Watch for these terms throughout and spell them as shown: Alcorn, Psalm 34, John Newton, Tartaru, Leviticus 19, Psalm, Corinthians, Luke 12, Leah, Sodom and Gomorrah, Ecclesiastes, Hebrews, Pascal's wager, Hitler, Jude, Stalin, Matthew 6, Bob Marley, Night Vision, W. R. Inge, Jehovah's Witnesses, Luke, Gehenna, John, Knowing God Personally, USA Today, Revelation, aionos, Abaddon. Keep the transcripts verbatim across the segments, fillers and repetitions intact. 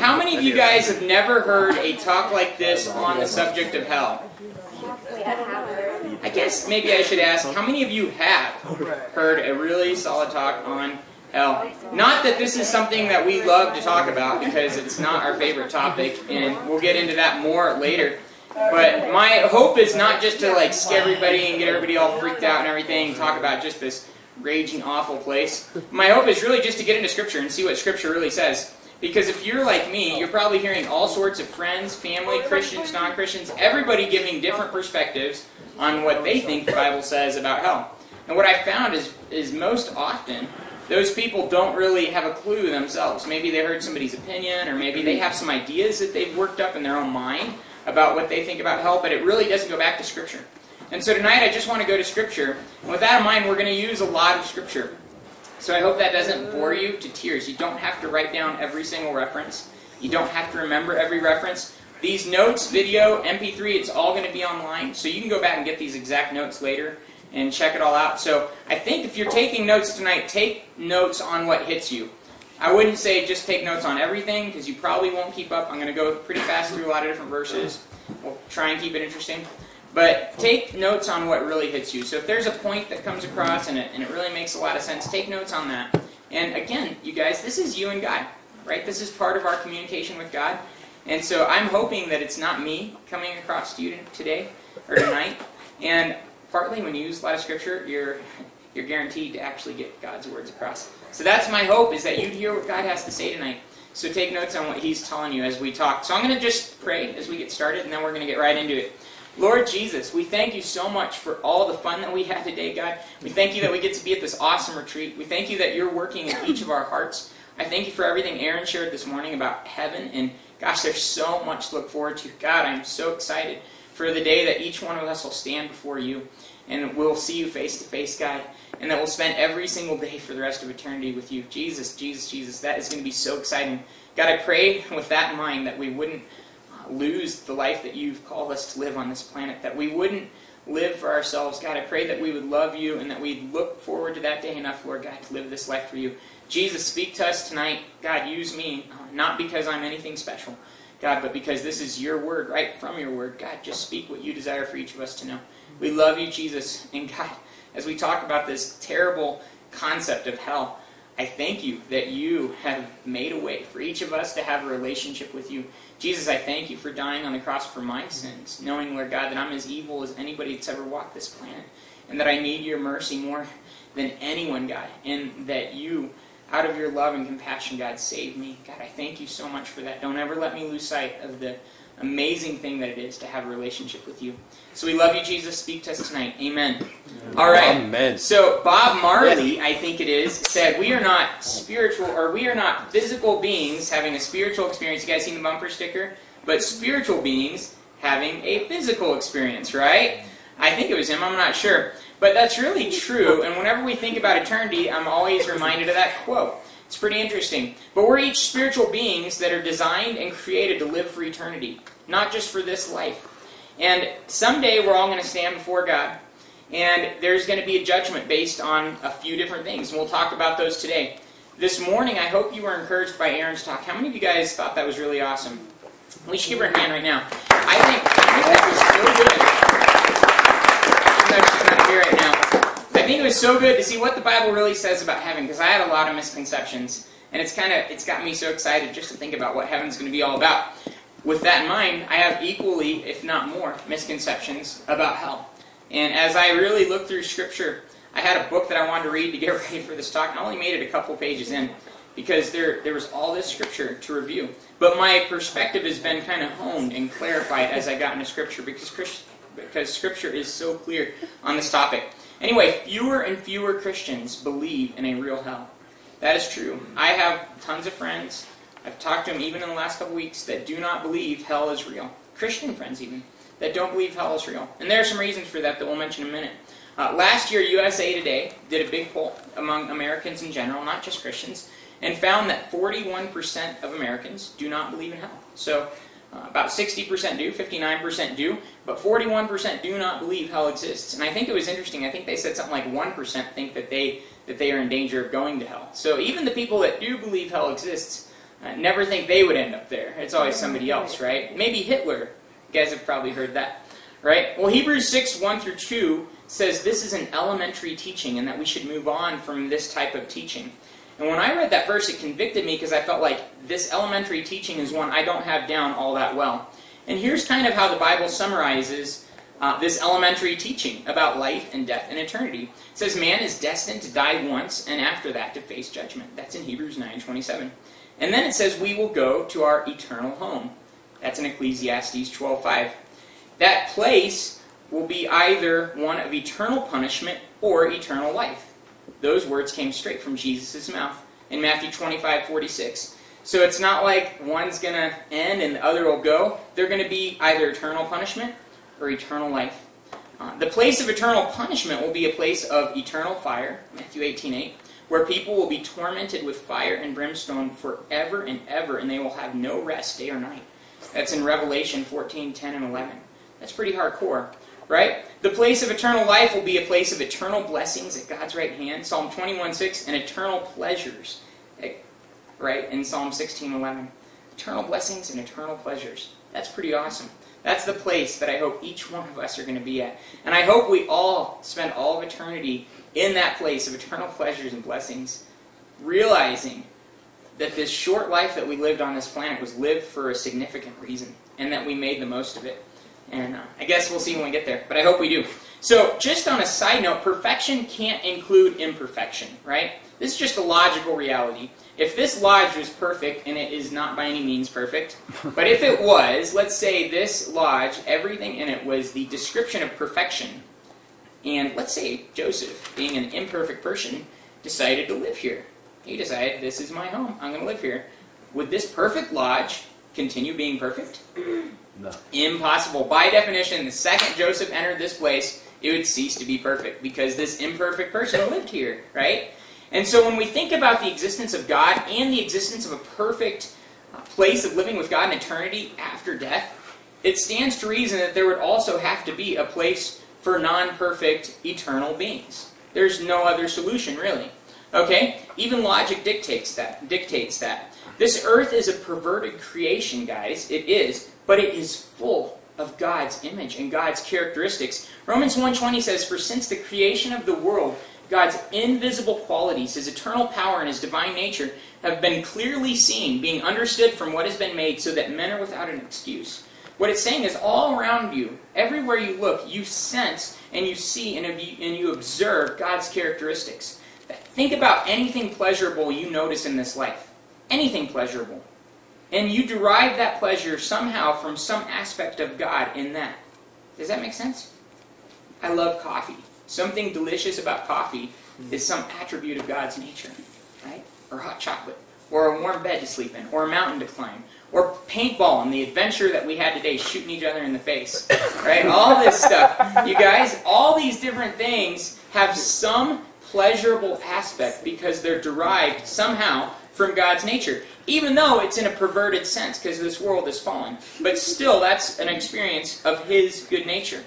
How many of you guys have never heard a talk like this on the subject of hell? I guess maybe I should ask, how many of you have heard a really solid talk on hell? Not that this is something that we love to talk about, because it's not our favorite topic, and we'll get into that more later. But my hope is not just to like scare everybody and get everybody all freaked out and everything and talk about just this raging, awful place. My hope is really just to get into Scripture and see what Scripture really says. Because if you're like me, you're probably hearing all sorts of friends, family, Christians, non-Christians, everybody giving different perspectives on what they think the Bible says about hell. And what I found is, is most often, those people don't really have a clue themselves. Maybe they heard somebody's opinion, or maybe they have some ideas that they've worked up in their own mind about what they think about hell, but it really doesn't go back to Scripture. And so tonight I just want to go to Scripture, and with that in mind, we're going to use a lot of Scripture. So I hope that doesn't bore you to tears. You don't have to write down every single reference. You don't have to remember every reference. These notes, video, M P three, it's all going to be online, so you can go back and get these exact notes later and check it all out. So I think if you're taking notes tonight, take notes on what hits you. I wouldn't say just take notes on everything, because you probably won't keep up. I'm going to go pretty fast through a lot of different verses. We'll try and keep it interesting. But take notes on what really hits you. So if there's a point that comes across and it, and it really makes a lot of sense, take notes on that. And again, you guys, this is you and God, right? This is part of our communication with God. And so I'm hoping that it's not me coming across to you today or tonight. And partly when you use a lot of Scripture, you're, you're guaranteed to actually get God's words across. So that's my hope, is that you'd hear what God has to say tonight. So take notes on what He's telling you as we talk. So I'm going to just pray as we get started, and then we're going to get right into it. Lord Jesus, we thank You so much for all the fun that we had today, God. We thank You that we get to be at this awesome retreat. We thank You that You're working in each of our hearts. I thank You for everything Aaron shared this morning about heaven. And gosh, there's so much to look forward to. God, I'm so excited for the day that each one of us will stand before You. And we'll see You face to face, God. And that we'll spend every single day for the rest of eternity with You. Jesus, Jesus, Jesus, that is going to be so exciting. God, I pray with that in mind that we wouldn't lose the life that You've called us to live on this planet, that we wouldn't live for ourselves. God, I pray that we would love You and that we'd look forward to that day enough, Lord God, to live this life for You. Jesus, speak to us tonight. God, use me, not because I'm anything special, God, but because this is Your word, right from Your word. God, just speak what You desire for each of us to know. We love You, Jesus. And God, as we talk about this terrible concept of hell, I thank You that You have made a way for each of us to have a relationship with You. Jesus, I thank You for dying on the cross for my sins, knowing, Lord God, that I'm as evil as anybody that's ever walked this planet, and that I need Your mercy more than anyone, God, and that You, out of Your love and compassion, God, save me. God, I thank You so much for that. Don't ever let me lose sight of the amazing thing that it is to have a relationship with You. So we love You, Jesus. Speak to us tonight. Amen. All right. Amen. So Bob Marley, I think it is, said, we are not spiritual, or we are not physical beings having a spiritual experience. You guys seen the bumper sticker? But spiritual beings having a physical experience, right? I think it was him. I'm not sure. But that's really true. And whenever we think about eternity, I'm always reminded of that quote. It's pretty interesting. But we're each spiritual beings that are designed and created to live for eternity, not just for this life. And someday we're all going to stand before God, and there's going to be a judgment based on a few different things, and we'll talk about those today. This morning, I hope you were encouraged by Aaron's talk. How many of you guys thought that was really awesome? We should give her a hand right now. I think, I think that was so good. She's not here right now. I think it was so good to see what the Bible really says about heaven, because I had a lot of misconceptions, and it's kind of it's got me so excited just to think about what heaven's going to be all about. With that in mind, I have equally, if not more, misconceptions about hell. And as I really looked through Scripture, I had a book that I wanted to read to get ready for this talk. I only made it a couple pages in, because there there was all this Scripture to review. But my perspective has been kind of honed and clarified as I got into Scripture, because because Scripture is so clear on this topic. Anyway, fewer and fewer Christians believe in a real hell. That is true. I have tons of friends, I've talked to them even in the last couple weeks, that do not believe hell is real. Christian friends even, that don't believe hell is real. And there are some reasons for that that we'll mention in a minute. Uh, last year, U S A Today did a big poll among Americans in general, not just Christians, and found that forty-one percent of Americans do not believe in hell. So Uh, about sixty percent do, fifty-nine percent do, but forty-one percent do not believe hell exists. And I think it was interesting, I think they said something like one percent think that they that they are in danger of going to hell. So even the people that do believe hell exists Uh, never think they would end up there. It's always somebody else, right? Maybe Hitler. You guys have probably heard that, right? Well, Hebrews six, one through two says this is an elementary teaching and that we should move on from this type of teaching. And when I read that verse, it convicted me because I felt like this elementary teaching is one I don't have down all that well. And here's kind of how the Bible summarizes uh, this elementary teaching about life and death and eternity. It says man is destined to die once and after that to face judgment. That's in Hebrews nine twenty-seven. And then it says we will go to our eternal home. That's in Ecclesiastes twelve five. That place will be either one of eternal punishment or eternal life. Those words came straight from Jesus' mouth in Matthew twenty-five forty-six. So it's not like one's going to end and the other will go. They're going to be either eternal punishment or eternal life. Uh, the place of eternal punishment will be a place of eternal fire, Matthew eighteen eight, where people will be tormented with fire and brimstone forever and ever, and they will have no rest day or night. That's in Revelation fourteen ten and eleven. That's pretty hardcore, right? The place of eternal life will be a place of eternal blessings at God's right hand, Psalm twenty-one six, and eternal pleasures, right, in Psalm sixteen eleven. Eternal blessings and eternal pleasures. That's pretty awesome. That's the place that I hope each one of us are going to be at. And I hope we all spend all of eternity in that place of eternal pleasures and blessings, realizing that this short life that we lived on this planet was lived for a significant reason, and that we made the most of it. And uh, I guess we'll see when we get there, but I hope we do. So, just on a side note, perfection can't include imperfection, right? This is just a logical reality. If this lodge was perfect, and it is not by any means perfect, but if it was, let's say this lodge, everything in it was the description of perfection. And let's say Joseph, being an imperfect person, decided to live here. He decided, this is my home. I'm going to live here. Would this perfect lodge continue being perfect? No. Impossible. By definition, the second Joseph entered this place, it would cease to be perfect because this imperfect person lived here, right? And so when we think about the existence of God and the existence of a perfect place of living with God in eternity after death, it stands to reason that there would also have to be a place for non-perfect eternal beings. There's no other solution, really. Okay? Even logic dictates that. Dictates that. This earth is a perverted creation, guys. It is. But it is full of God's image and God's characteristics. Romans one twenty says, "For since the creation of the world, God's invisible qualities, His eternal power and His divine nature, have been clearly seen, being understood from what has been made, so that men are without an excuse." What it's saying is all around you, everywhere you look, you sense and you see and you observe God's characteristics. Think about anything pleasurable you notice in this life. Anything pleasurable. And you derive that pleasure somehow from some aspect of God in that. Does that make sense? I love coffee. Something delicious about coffee is some attribute of God's nature, right? Or hot chocolate. Or a warm bed to sleep in. Or a mountain to climb. Or paintball and the adventure that we had today, shooting each other in the face. Right? All this stuff. You guys, all these different things have some pleasurable aspect because they're derived somehow from God's nature, even though it's in a perverted sense because this world is fallen. But still, that's an experience of His good nature.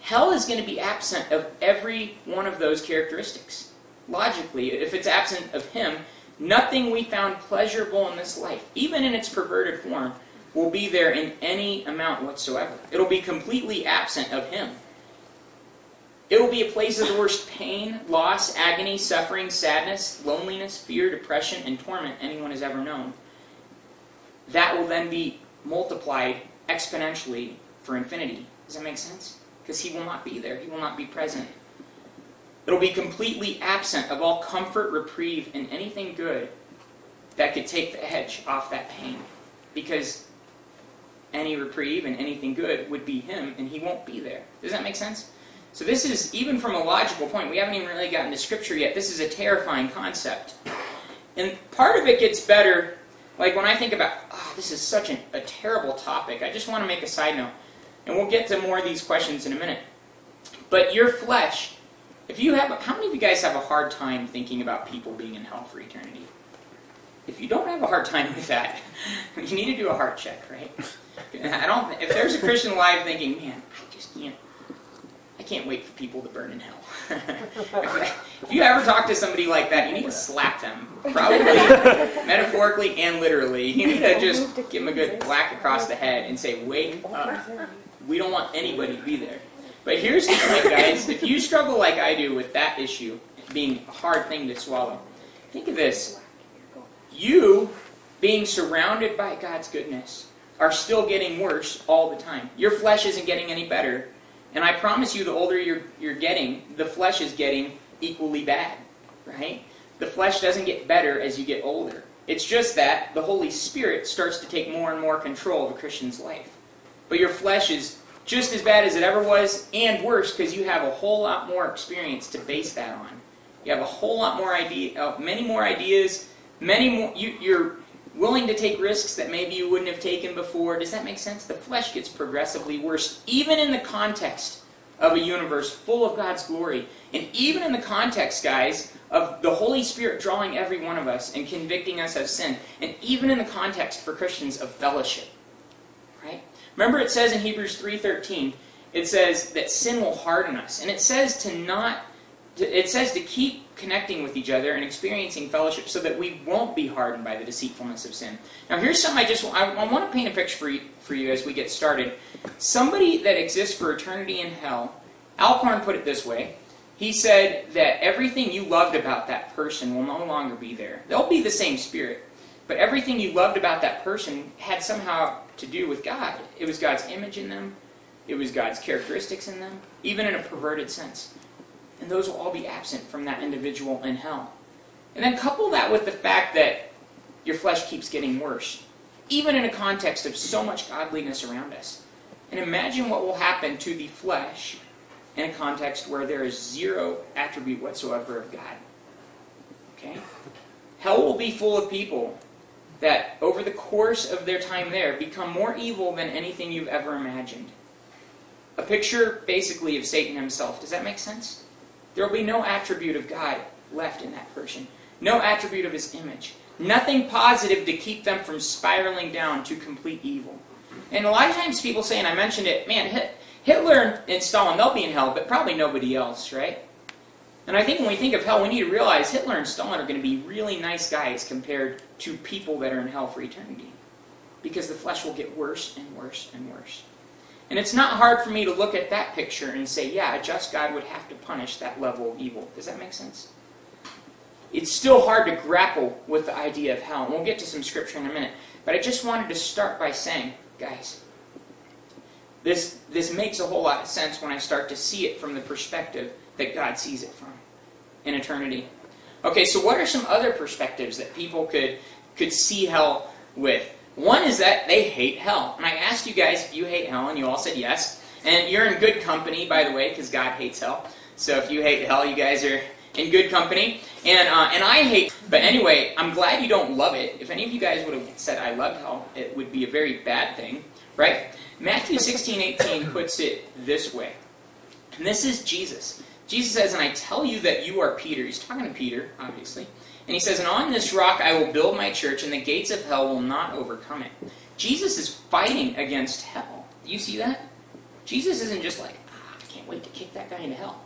Hell is going to be absent of every one of those characteristics. Logically, if it's absent of Him, nothing we found pleasurable in this life, even in its perverted form, will be there in any amount whatsoever. It'll be completely absent of Him. It will be a place of the worst pain, loss, agony, suffering, sadness, loneliness, fear, depression, and torment anyone has ever known. That will then be multiplied exponentially for infinity. Does that make sense? Because He will not be there. He will not be present. It will be completely absent of all comfort, reprieve, and anything good that could take the edge off that pain. Because any reprieve and anything good would be Him, and He won't be there. Does that make sense? So this is, even from a logical point, we haven't even really gotten to Scripture yet. This is a terrifying concept. And part of it gets better, like when I think about, oh, this is such an, a terrible topic. I just want to make a side note. And we'll get to more of these questions in a minute. But your flesh, if you have, how many of you guys have a hard time thinking about people being in hell for eternity? If you don't have a hard time with that, you need to do a heart check, right? I don't, if there's a Christian alive thinking, man, I just can't. I can't wait for people to burn in hell. If you ever talk to somebody like that, you need to slap them, probably, metaphorically and literally. You need to just give them a good whack across the head and say, wake up. We don't want anybody to be there. But here's the point, guys. If you struggle like I do with that issue being a hard thing to swallow, think of this. You, being surrounded by God's goodness, are still getting worse all the time. Your flesh isn't getting any better. And I promise you, the older you're, you're getting, the flesh is getting equally bad, right? The flesh doesn't get better as you get older. It's just that the Holy Spirit starts to take more and more control of a Christian's life. But your flesh is just as bad as it ever was, and worse, because you have a whole lot more experience to base that on. You have a whole lot more idea, uh, many more ideas, many more, you, you're willing to take risks that maybe you wouldn't have taken before. Does that make sense? The flesh gets progressively worse, even in the context of a universe full of God's glory. And even in the context, guys, of the Holy Spirit drawing every one of us and convicting us of sin. And even in the context for Christians of fellowship. Right? Remember it says in Hebrews three thirteen, it says that sin will harden us. And it says to not, it says to keep connecting with each other and experiencing fellowship so that we won't be hardened by the deceitfulness of sin. Now here's something I just I, I want to paint a picture for you, for you as we get started. Somebody that exists for eternity in hell, Alcorn put it this way. He said that everything you loved about that person will no longer be there. They'll be the same spirit, but everything you loved about that person had somehow to do with God. It was God's image in them. It was God's characteristics in them, even in a perverted sense. And those will all be absent from that individual in hell. And then couple that with the fact that your flesh keeps getting worse, even in a context of so much godliness around us. And imagine what will happen to the flesh in a context where there is zero attribute whatsoever of God. Okay? Hell will be full of people that, over the course of their time there, become more evil than anything you've ever imagined. A picture, basically, of Satan himself. Does that make sense? There will be no attribute of God left in that person. No attribute of His image. Nothing positive to keep them from spiraling down to complete evil. And a lot of times people say, and I mentioned it, man, Hitler and Stalin, they'll be in hell, but probably nobody else, right? And I think when we think of hell, we need to realize Hitler and Stalin are going to be really nice guys compared to people that are in hell for eternity. Because the flesh will get worse and worse and worse. And it's not hard for me to look at that picture and say, yeah, a just God would have to punish that level of evil. Does that make sense? It's still hard to grapple with the idea of hell. And we'll get to some scripture in a minute. But I just wanted to start by saying, guys, this, this makes a whole lot of sense when I start to see it from the perspective that God sees it from in eternity. Okay, so what are some other perspectives that people could, could see hell with? One is that they hate hell. And I asked you guys if you hate hell, and you all said yes. And you're in good company, by the way, because God hates hell. So if you hate hell, you guys are in good company. And uh, and I hate, but anyway, I'm glad you don't love it. If any of you guys would have said I love hell, it would be a very bad thing, right? Matthew sixteen eighteen puts it this way. And this is Jesus. Jesus says, and I tell you that you are Peter. He's talking to Peter, obviously. And he says, and on this rock I will build my church, and the gates of hell will not overcome it. Jesus is fighting against hell. Do you see that? Jesus isn't just like, ah, I can't wait to kick that guy into hell.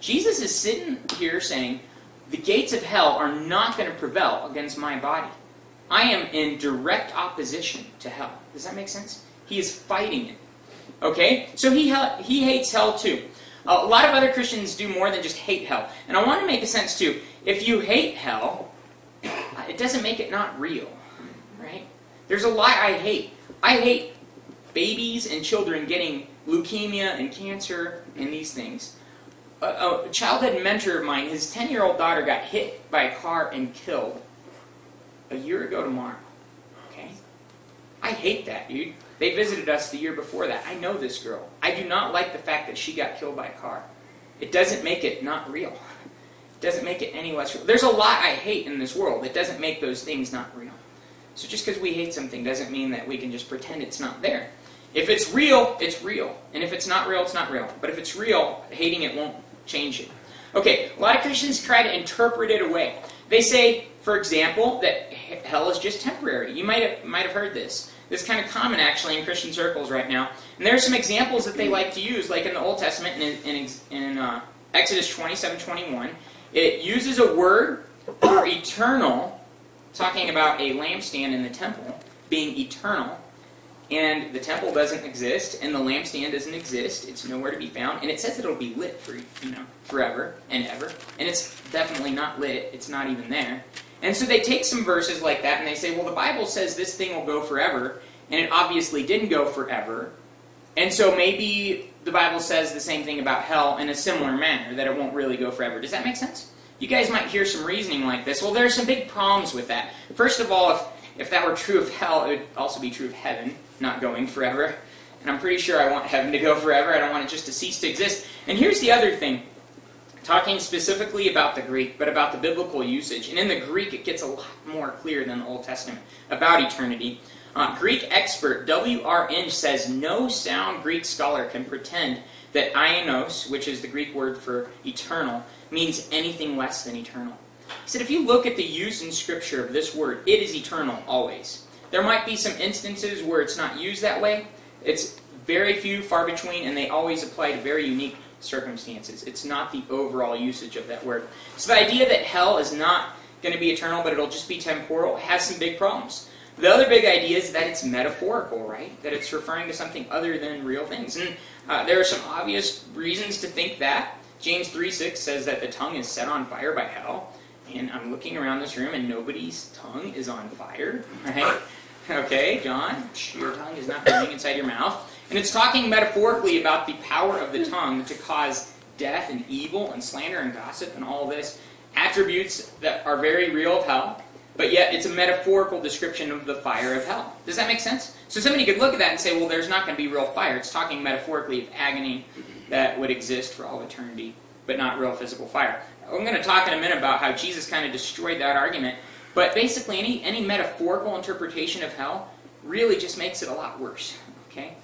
Jesus is sitting here saying, the gates of hell are not going to prevail against my body. I am in direct opposition to hell. Does that make sense? He is fighting it. Okay? So he he hates hell too. A lot of other Christians do more than just hate hell. And I want to make a sense too. If you hate hell, it doesn't make it not real, right? There's a lot I hate. I hate babies and children getting leukemia and cancer and these things. A, a childhood mentor of mine, his ten-year-old daughter got hit by a car and killed a year ago tomorrow, okay? I hate that, dude. They visited us the year before that. I know this girl. I do not like the fact that she got killed by a car. It doesn't make it not real. It doesn't make it any less real. There's a lot I hate in this world. It doesn't make those things not real. So just because we hate something doesn't mean that we can just pretend it's not there. If it's real, it's real. And if it's not real, it's not real. But if it's real, hating it won't change it. Okay, a lot of Christians try to interpret it away. They say, for example, that hell is just temporary. You might have, might have heard this. This is kind of common, actually, in Christian circles right now. And there are some examples that they like to use, like in the Old Testament, in, in, in uh, Exodus twenty-seven twenty-one. It uses a word for eternal, talking about a lampstand in the temple being eternal. And the temple doesn't exist, and the lampstand doesn't exist. It's nowhere to be found. And it says it'll be lit for, you know, forever and ever. And it's definitely not lit. It's not even there. And so they take some verses like that, and they say, well, the Bible says this thing will go forever, and it obviously didn't go forever. And so maybe the Bible says the same thing about hell in a similar manner, that it won't really go forever. Does that make sense? You guys might hear some reasoning like this. Well, there are some big problems with that. First of all, if If that were true of hell, it would also be true of heaven, not going forever. And I'm pretty sure I want heaven to go forever. I don't want it just to cease to exist. And here's the other thing, talking specifically about the Greek, but about the biblical usage. And in the Greek, it gets a lot more clear than the Old Testament about eternity. Uh, Greek expert W. R. Inge says, no sound Greek scholar can pretend that aionos, which is the Greek word for eternal, means anything less than eternal. He said, if you look at the use in Scripture of this word, it is eternal, always. There might be some instances where it's not used that way. It's very few, far between, and they always apply to very unique circumstances. It's not the overall usage of that word. So the idea that hell is not going to be eternal, but it'll just be temporal, has some big problems. The other big idea is that it's metaphorical, right? That it's referring to something other than real things. And uh, there are some obvious reasons to think that. James three six says that the tongue is set on fire by hell. And I'm looking around this room, and nobody's tongue is on fire, right? Okay, John, your tongue is not burning inside your mouth. And it's talking metaphorically about the power of the tongue to cause death and evil and slander and gossip and all this. Attributes that are very real of hell, but yet it's a metaphorical description of the fire of hell. Does that make sense? So somebody could look at that and say, well, there's not going to be real fire. It's talking metaphorically of agony that would exist for all eternity, but not real physical fire. I'm going to talk in a minute about how Jesus kind of destroyed that argument. But basically, any, any metaphorical interpretation of hell really just makes it a lot worse. Okay?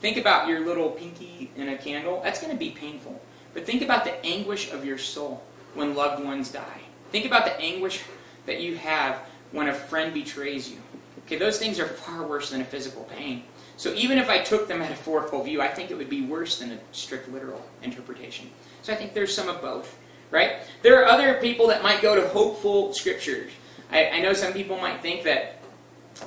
Think about your little pinky in a candle. That's going to be painful. But think about the anguish of your soul when loved ones die. Think about the anguish that you have when a friend betrays you. Okay, those things are far worse than a physical pain. So even if I took the metaphorical view, I think it would be worse than a strict literal interpretation. So I think there's some of both. Right? There are other people that might go to hopeful scriptures. I, I know some people might think that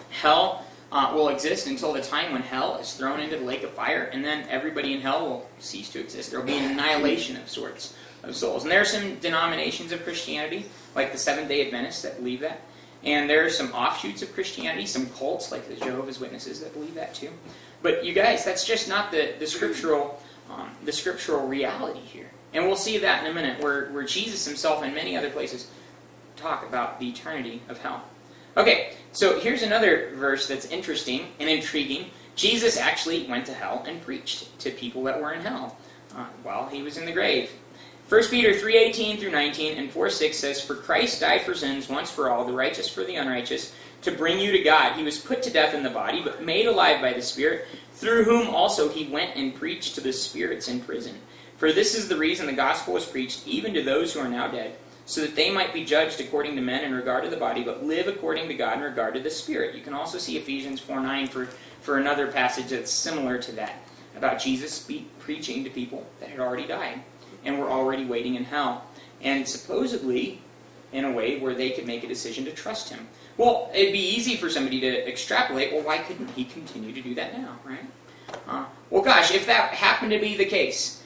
hell uh, will exist until the time when hell is thrown into the lake of fire, and then everybody in hell will cease to exist. There will be an annihilation of sorts of souls. And there are some denominations of Christianity, like the Seventh-day Adventists, that believe that. And there are some offshoots of Christianity, some cults, like the Jehovah's Witnesses, that believe that too. But you guys, that's just not the, the scriptural, um, the scriptural reality here. And we'll see that in a minute, where, where Jesus himself and many other places talk about the eternity of hell. Okay, so here's another verse that's interesting and intriguing. Jesus actually went to hell and preached to people that were in hell uh, while he was in the grave. First Peter three eighteen through nineteen and four six says, For Christ died for sins once for all, the righteous for the unrighteous, to bring you to God. He was put to death in the body, but made alive by the Spirit, through whom also he went and preached to the spirits in prison. For this is the reason the gospel was preached even to those who are now dead, so that they might be judged according to men in regard to the body, but live according to God in regard to the Spirit. You can also see Ephesians four nine for, for another passage that's similar to that, about Jesus be, preaching to people that had already died and were already waiting in hell, and supposedly in a way where they could make a decision to trust him. Well, it'd be easy for somebody to extrapolate, well, why couldn't he continue to do that now, right? Uh, well, gosh, if that happened to be the case,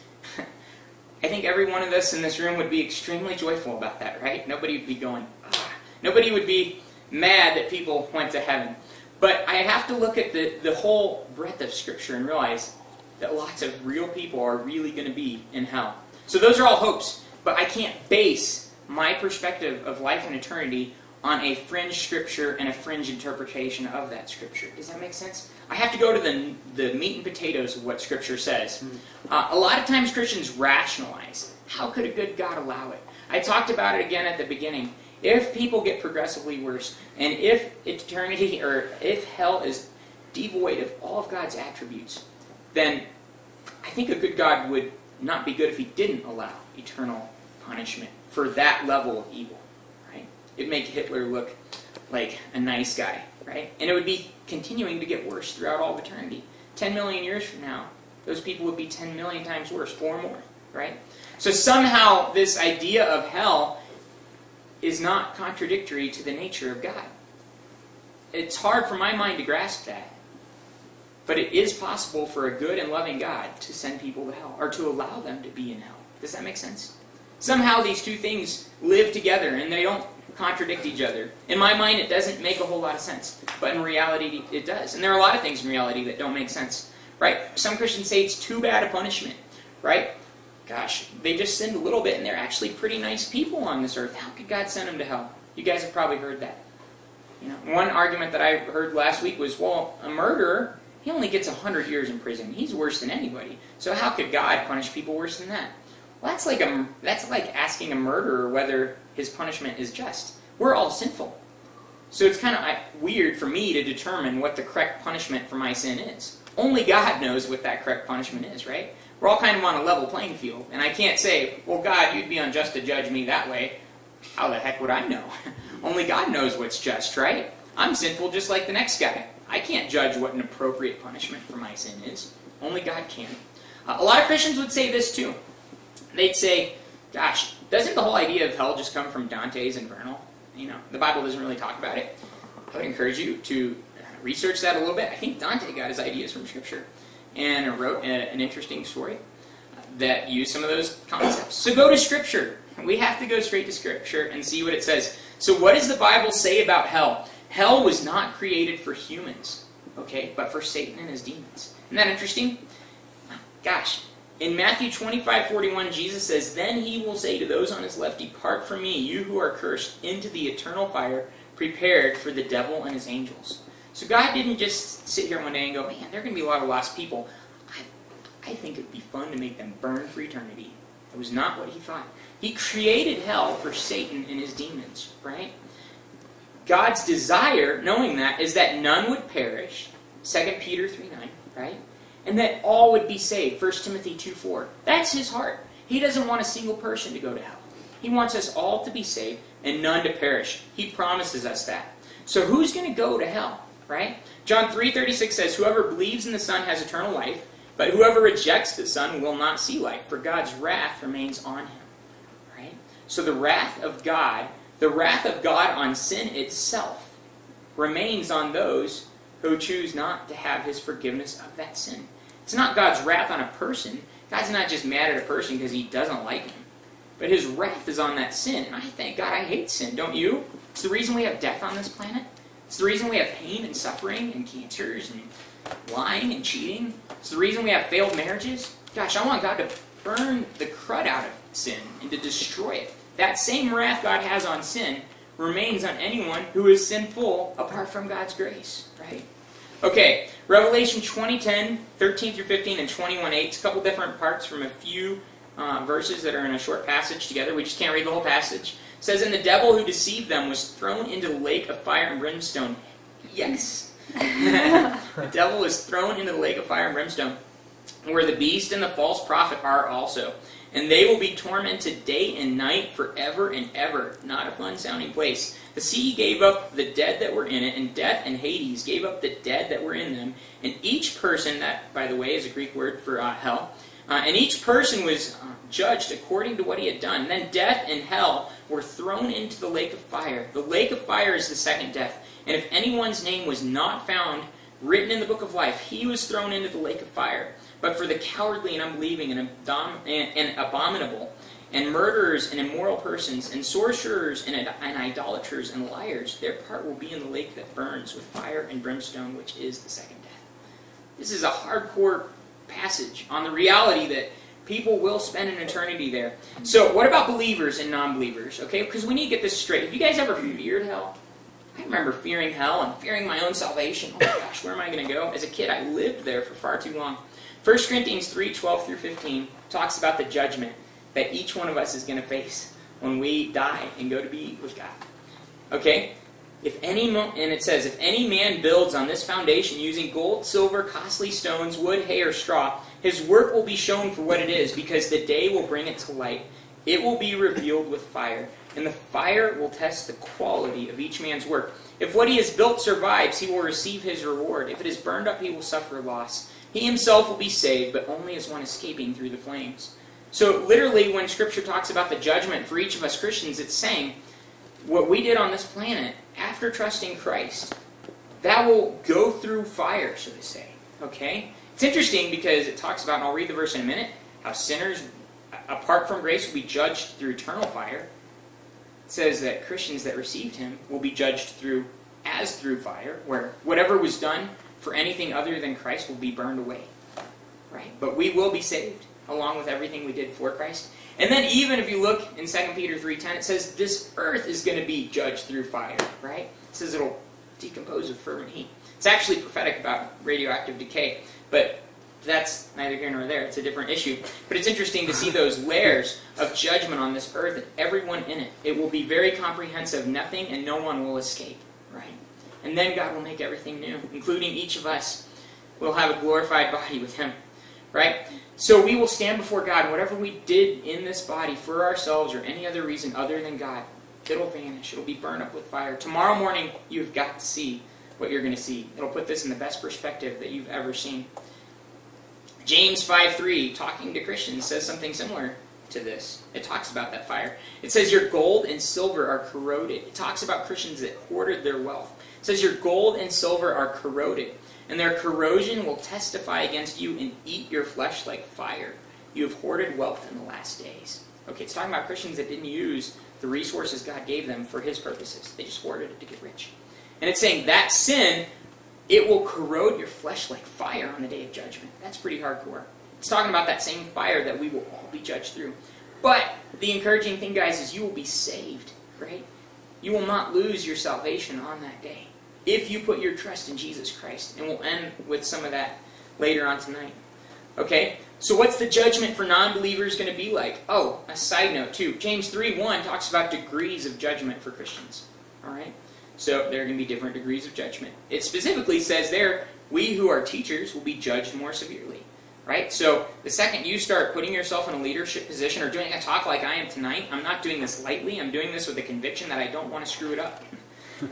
I think every one of us in this room would be extremely joyful about that, right? Nobody would be going, ah. Nobody would be mad that people went to heaven. But I have to look at the, the whole breadth of Scripture and realize that lots of real people are really going to be in hell. So those are all hopes, but I can't base my perspective of life and eternity on a fringe Scripture and a fringe interpretation of that Scripture. Does that make sense? I have to go to the, the meat and potatoes of what Scripture says. Uh, a lot of times Christians rationalize. How could a good God allow it? I talked about it again at the beginning. If people get progressively worse, and if eternity, or if hell is devoid of all of God's attributes, then I think a good God would not be good if he didn't allow eternal punishment for that level of evil. Right? It'd make Hitler look like a nice guy. right? And it would be continuing to get worse throughout all eternity. ten million years from now, those people would be ten million times worse or more, right? So somehow this idea of hell is not contradictory to the nature of God. It's hard for my mind to grasp that. But it is possible for a good and loving God to send people to hell, or to allow them to be in hell. Does that make sense? Somehow these two things live together, and they don't contradict each other. In my mind, it doesn't make a whole lot of sense. But in reality, it does. And there are a lot of things in reality that don't make sense, right? Some Christians say it's too bad a punishment, right? Gosh, they just sinned a little bit, and they're actually pretty nice people on this earth. How could God send them to hell? You guys have probably heard that. You know, one argument that I heard last week was, well, a murderer, he only gets one hundred years in prison. He's worse than anybody. So how could God punish people worse than that? Well, that's like, a, that's like asking a murderer whether his punishment is just. We're all sinful. So it's kind of weird for me to determine what the correct punishment for my sin is. Only God knows what that correct punishment is, right? We're all kind of on a level playing field. And I can't say, well, God, you'd be unjust to judge me that way. How the heck would I know? Only God knows what's just, right? I'm sinful just like the next guy. I can't judge what an appropriate punishment for my sin is. Only God can. Uh, a lot of Christians would say this too. They'd say, gosh, doesn't the whole idea of hell just come from Dante's Inferno? You know, the Bible doesn't really talk about it. I would encourage you to research that a little bit. I think Dante got his ideas from Scripture and wrote a, an interesting story that used some of those concepts. So go to Scripture. We have to go straight to Scripture and see what it says. So what does the Bible say about hell? Hell was not created for humans, okay, but for Satan and his demons. Isn't that interesting? Gosh. In Matthew twenty-five forty-one, Jesus says, "Then he will say to those on his left, 'Depart from me, you who are cursed, into the eternal fire prepared for the devil and his angels.'" So God didn't just sit here one day and go, man, there are going to be a lot of lost people. I, I think it would be fun to make them burn for eternity. That was not what he thought. He created hell for Satan and his demons, right? God's desire, knowing that, is that none would perish, Second Peter three nine, right? And that all would be saved, First Timothy two four. That's his heart. He doesn't want a single person to go to hell. He wants us all to be saved and none to perish. He promises us that. So who's going to go to hell, right? John three thirty-six says, "Whoever believes in the Son has eternal life, but whoever rejects the Son will not see life, for God's wrath remains on him." Right? So the wrath of God, the wrath of God on sin itself remains on those who choose not to have his forgiveness of that sin. It's not God's wrath on a person. God's not just mad at a person because he doesn't like him. But his wrath is on that sin. And I thank God I hate sin, don't you? It's the reason we have death on this planet. It's the reason we have pain and suffering and cancers and lying and cheating. It's the reason we have failed marriages. Gosh, I want God to burn the crud out of sin and to destroy it. That same wrath God has on sin remains on anyone who is sinful apart from God's grace, right? Okay, Revelation twenty ten, thirteen through fifteen, and twenty-one eight. It's a couple different parts from a few uh, verses that are in a short passage together. We just can't read the whole passage. It says, "And the devil who deceived them was thrown into the lake of fire and brimstone." Yes! The devil is thrown into the lake of fire and brimstone, where the beast and the false prophet are also. And they will be tormented day and night forever and ever. Not a fun-sounding place. The sea gave up the dead that were in it, and death and Hades gave up the dead that were in them. And each person, that, by the way, is a Greek word for uh, hell, uh, and each person was uh, judged according to what he had done. And then death and hell were thrown into the lake of fire. The lake of fire is the second death. And if anyone's name was not found written in the book of life, he was thrown into the lake of fire. But for the cowardly and unbelieving and, abdom and, and abominable and murderers and immoral persons and sorcerers and, ad and idolaters and liars, their part will be in the lake that burns with fire and brimstone, which is the second death. This is a hardcore passage on the reality that people will spend an eternity there. So what about believers and non-believers? Okay, because we need to get this straight. Have you guys ever feared hell? I remember fearing hell and fearing my own salvation. Oh my gosh, where am I going to go? As a kid, I lived there for far too long. First Corinthians three twelve through fifteen talks about the judgment that each one of us is going to face when we die and go to be with God. Okay? If any mo and it says, "If any man builds on this foundation using gold, silver, costly stones, wood, hay, or straw, his work will be shown for what it is, because the day will bring it to light. It will be revealed with fire, and the fire will test the quality of each man's work. If what he has built survives, he will receive his reward. If it is burned up, he will suffer loss. He himself will be saved, but only as one escaping through the flames. So literally, when Scripture talks about the judgment for each of us Christians, it's saying what we did on this planet after trusting Christ, that will go through fire, so to say. Okay? It's interesting because it talks about, and I'll read the verse in a minute, how sinners, apart from grace, will be judged through eternal fire. It says that Christians that received him will be judged through as through fire, where whatever was done for anything other than Christ will be burned away. Right? But we will be saved, along with everything we did for Christ. And then even if you look in Second Peter three ten, it says this earth is going to be judged through fire. Right? It says it'll decompose with fervent heat. It's actually prophetic about radioactive decay, but that's neither here nor there. It's a different issue. But it's interesting to see those layers of judgment on this earth and everyone in it. It will be very comprehensive. Nothing and no one will escape. Right? And then God will make everything new, including each of us. We'll have a glorified body with him. Right? So we will stand before God. Whatever we did in this body for ourselves or any other reason other than God, it'll vanish. It'll be burned up with fire. Tomorrow morning, you've got to see what you're going to see. It'll put this in the best perspective that you've ever seen. James five three, talking to Christians, says something similar to this. It talks about that fire. It says, your gold and silver are corroded. It talks about Christians that hoarded their wealth. It says, your gold and silver are corroded, and their corrosion will testify against you and eat your flesh like fire. You have hoarded wealth in the last days. Okay, it's talking about Christians that didn't use the resources God gave them for his purposes. They just hoarded it to get rich. And it's saying that sin, it will corrode your flesh like fire on the day of judgment. That's pretty hardcore. It's talking about that same fire that we will all be judged through. But the encouraging thing, guys, is you will be saved, right? You will not lose your salvation on that day if you put your trust in Jesus Christ. And we'll end with some of that later on tonight. Okay? So what's the judgment for non-believers going to be like? Oh, a side note too. James three one talks about degrees of judgment for Christians. All right? So there are going to be different degrees of judgment. It specifically says there, we who are teachers will be judged more severely. Right? So the second you start putting yourself in a leadership position or doing a talk like I am tonight, I'm not doing this lightly. I'm doing this with a conviction that I don't want to screw it up.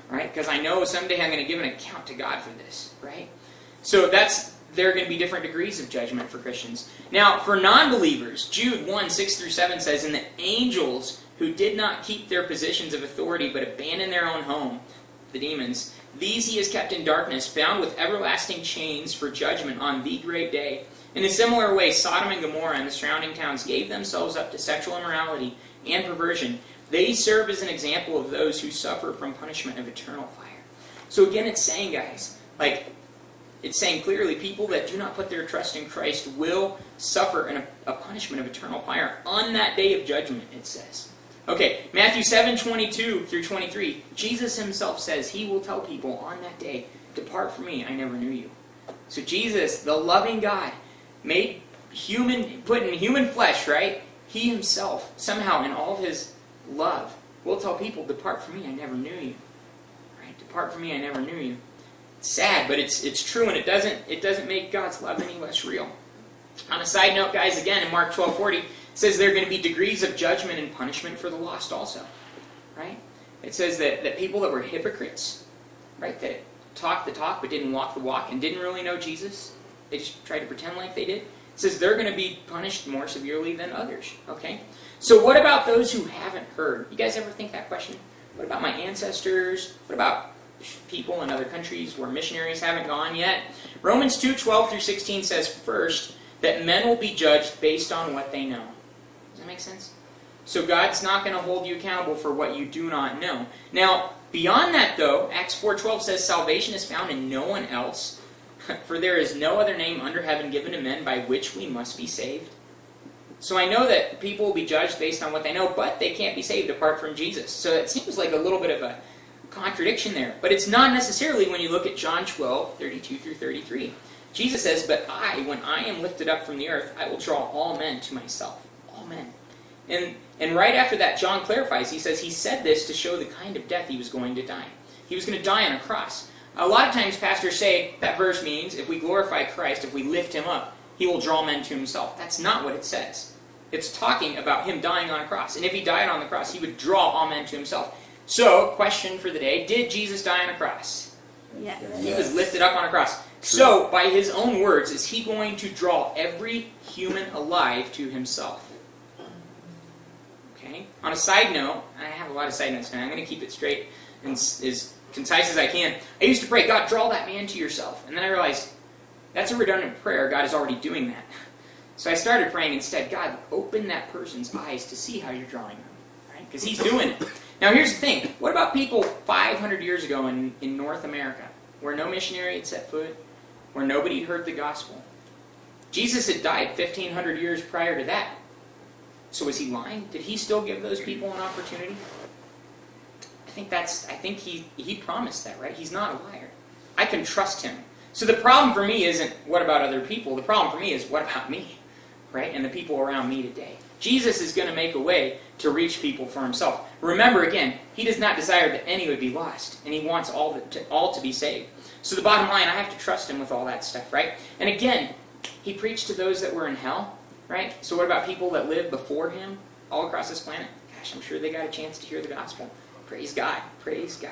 Right? Because I know someday I'm going to give an account to God for this. Right? So that's, there are going to be different degrees of judgment for Christians. Now, for non-believers, Jude one six through seven says, and the angels who did not keep their positions of authority but abandoned their own home, the demons, these he has kept in darkness, bound with everlasting chains for judgment on the great day. In a similar way, Sodom and Gomorrah and the surrounding towns gave themselves up to sexual immorality and perversion. They serve as an example of those who suffer from punishment of eternal fire. So again, it's saying, guys, like, it's saying clearly, people that do not put their trust in Christ will suffer an, a punishment of eternal fire on that day of judgment, it says. Okay, Matthew seven twenty-two through twenty-three. Jesus himself says he will tell people on that day, depart from me, I never knew you. So Jesus, the loving God, made human, put in human flesh, right? He himself, somehow in all of his love, will tell people, depart from me, I never knew you. Right? Depart from me, I never knew you. It's sad, but it's it's true, and it doesn't it doesn't make God's love any less real. On a side note, guys, again in Mark twelve forty. It says there are going to be degrees of judgment and punishment for the lost also, right? It says that, that people that were hypocrites, right, that talked the talk but didn't walk the walk and didn't really know Jesus, they just tried to pretend like they did, it says they're going to be punished more severely than others, okay? So what about those who haven't heard? You guys ever think that question? What about my ancestors? What about people in other countries where missionaries haven't gone yet? Romans two twelve through sixteen says first that men will be judged based on what they know. Does that make sense? So God's not going to hold you accountable for what you do not know. Now, beyond that though, Acts four twelve says, salvation is found in no one else, for there is no other name under heaven given to men by which we must be saved. So I know that people will be judged based on what they know, but they can't be saved apart from Jesus. So it seems like a little bit of a contradiction there. But it's not necessarily when you look at John twelve thirty-two through thirty-three. Jesus says, but I, when I am lifted up from the earth, I will draw all men to myself. Men. And, and right after that, John clarifies. He says he said this to show the kind of death he was going to die. He was going to die on a cross. A lot of times pastors say that verse means if we glorify Christ, if we lift him up, he will draw men to himself. That's not what it says. It's talking about him dying on a cross. And if he died on the cross, he would draw all men to himself. So, question for the day, did Jesus die on a cross? Yes. Yes. He was lifted up on a cross. True. So, by his own words, is he going to draw every human alive to himself? Okay. On a side note, I have a lot of side notes now, I'm going to keep it straight and as concise as I can. I used to pray, God, draw that man to yourself. And then I realized, that's a redundant prayer. God is already doing that. So I started praying instead, God, open that person's eyes to see how you're drawing them. Right? Because he's doing it. Now here's the thing. What about people five hundred years ago in, in North America, where no missionary had set foot, where nobody heard the gospel? Jesus had died fifteen hundred years prior to that. So was he lying? Did he still give those people an opportunity? I think that's. I think he, he promised that, right? He's not a liar. I can trust him. So the problem for me isn't what about other people. The problem for me is what about me? Right? And the people around me today. Jesus is going to make a way to reach people for himself. Remember, again, he does not desire that any would be lost, and he wants all to, all to be saved. So the bottom line, I have to trust him with all that stuff, right? And again, he preached to those that were in hell, right? So what about people that lived before him all across this planet? Gosh, I'm sure they got a chance to hear the gospel. Praise God. Praise God.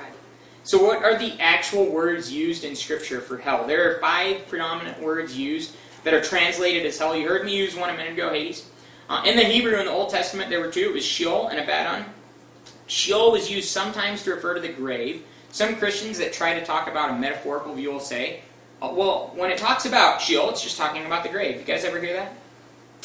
So what are the actual words used in Scripture for hell? There are five predominant words used that are translated as hell. You heard me use one a minute ago, Hades. Uh, in the Hebrew in the Old Testament, there were two. It was Sheol and Abaddon. Sheol was used sometimes to refer to the grave. Some Christians that try to talk about a metaphorical view will say, uh, well, when it talks about Sheol, it's just talking about the grave. You guys ever hear that?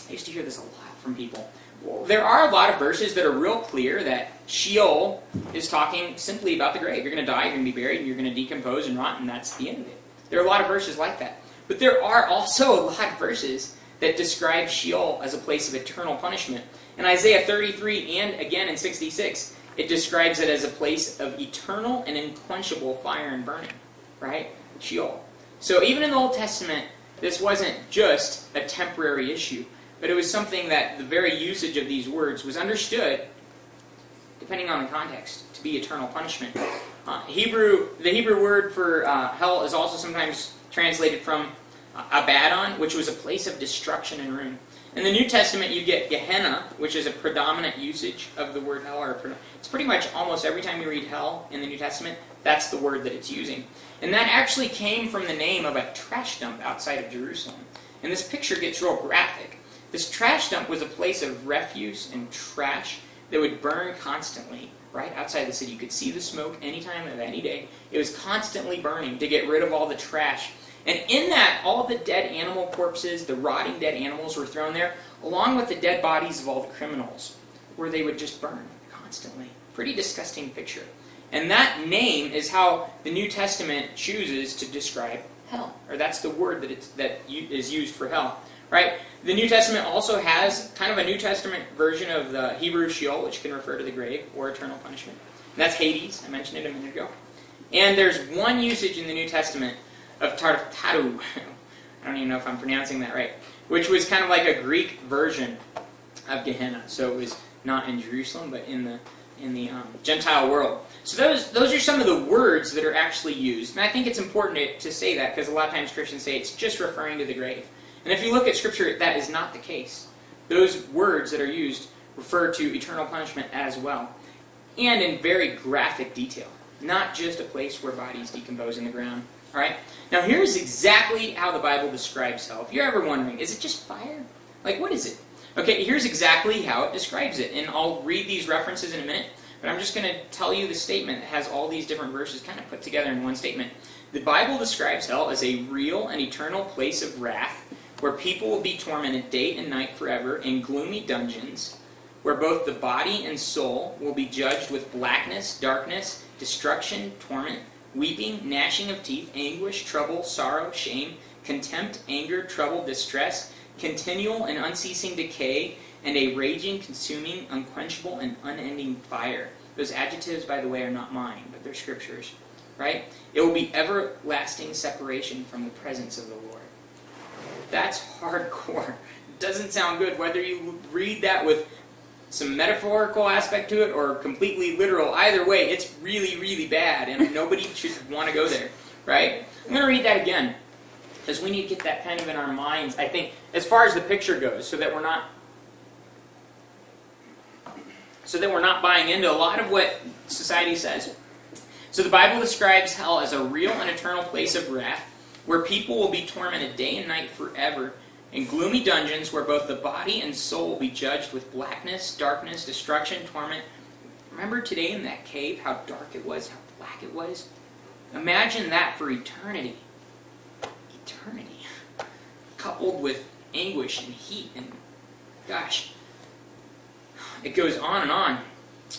I used to hear this a lot from people. Well, there are a lot of verses that are real clear that Sheol is talking simply about the grave. You're going to die, you're going to be buried, and you're going to decompose and rot, and that's the end of it. There are a lot of verses like that. But there are also a lot of verses that describe Sheol as a place of eternal punishment. In Isaiah thirty-three and again in sixty-six, it describes it as a place of eternal and unquenchable fire and burning. Right? Sheol. So even in the Old Testament, this wasn't just a temporary issue, but it was something that the very usage of these words was understood, depending on the context, to be eternal punishment. Uh, Hebrew, the Hebrew word for uh, hell is also sometimes translated from Abaddon, which was a place of destruction and ruin. In the New Testament, you get Gehenna, which is a predominant usage of the word hell. Or it's pretty much almost every time you read hell in the New Testament, that's the word that it's using. And that actually came from the name of a trash dump outside of Jerusalem. And this picture gets real graphic. This trash dump was a place of refuse and trash that would burn constantly, right outside the city. You could see the smoke any time of any day. It was constantly burning to get rid of all the trash. And in that, all the dead animal corpses, the rotting dead animals were thrown there, along with the dead bodies of all the criminals, where they would just burn constantly. Pretty disgusting picture. And that name is how the New Testament chooses to describe hell, or that's the word that, it's, that is used for hell. Right? The New Testament also has kind of a New Testament version of the Hebrew Sheol, which can refer to the grave or eternal punishment. And that's Hades. I mentioned it a minute ago. And there's one usage in the New Testament of Tartaru. I don't even know if I'm pronouncing that right. Which was kind of like a Greek version of Gehenna. So it was not in Jerusalem, but in the in the um, Gentile world. So those those are some of the words that are actually used. And I think it's important to, to say that, because a lot of times Christians say it's just referring to the grave. And if you look at Scripture, that is not the case. Those words that are used refer to eternal punishment as well. And in very graphic detail. Not just a place where bodies decompose in the ground. All right? Now here's exactly how the Bible describes hell. If you're ever wondering, is it just fire? Like, what is it? Okay, here's exactly how it describes it. And I'll read these references in a minute. But I'm just going to tell you the statement that has all these different verses kind of put together in one statement. The Bible describes hell as a real and eternal place of wrath, where people will be tormented day and night forever in gloomy dungeons, where both the body and soul will be judged with blackness, darkness, destruction, torment, weeping, gnashing of teeth, anguish, trouble, sorrow, shame, contempt, anger, trouble, distress, continual and unceasing decay, and a raging, consuming, unquenchable, and unending fire. Those adjectives, by the way, are not mine, but they're Scriptures, right? It will be everlasting separation from the presence of the Lord. That's hardcore. It doesn't sound good, whether you read that with some metaphorical aspect to it or completely literal. Either way, it's really, really bad, and nobody should want to go there, right? I'm going to read that again, because we need to get that kind of in our minds, I think, as far as the picture goes, so that we're not so that we're not buying into a lot of what society says. So the Bible describes hell as a real and eternal place of wrath, where people will be tormented day and night forever, in gloomy dungeons where both the body and soul will be judged with blackness, darkness, destruction, torment. Remember today in that cave how dark it was, how black it was? Imagine that for eternity. Eternity. Coupled with anguish and heat and, gosh, it goes on and on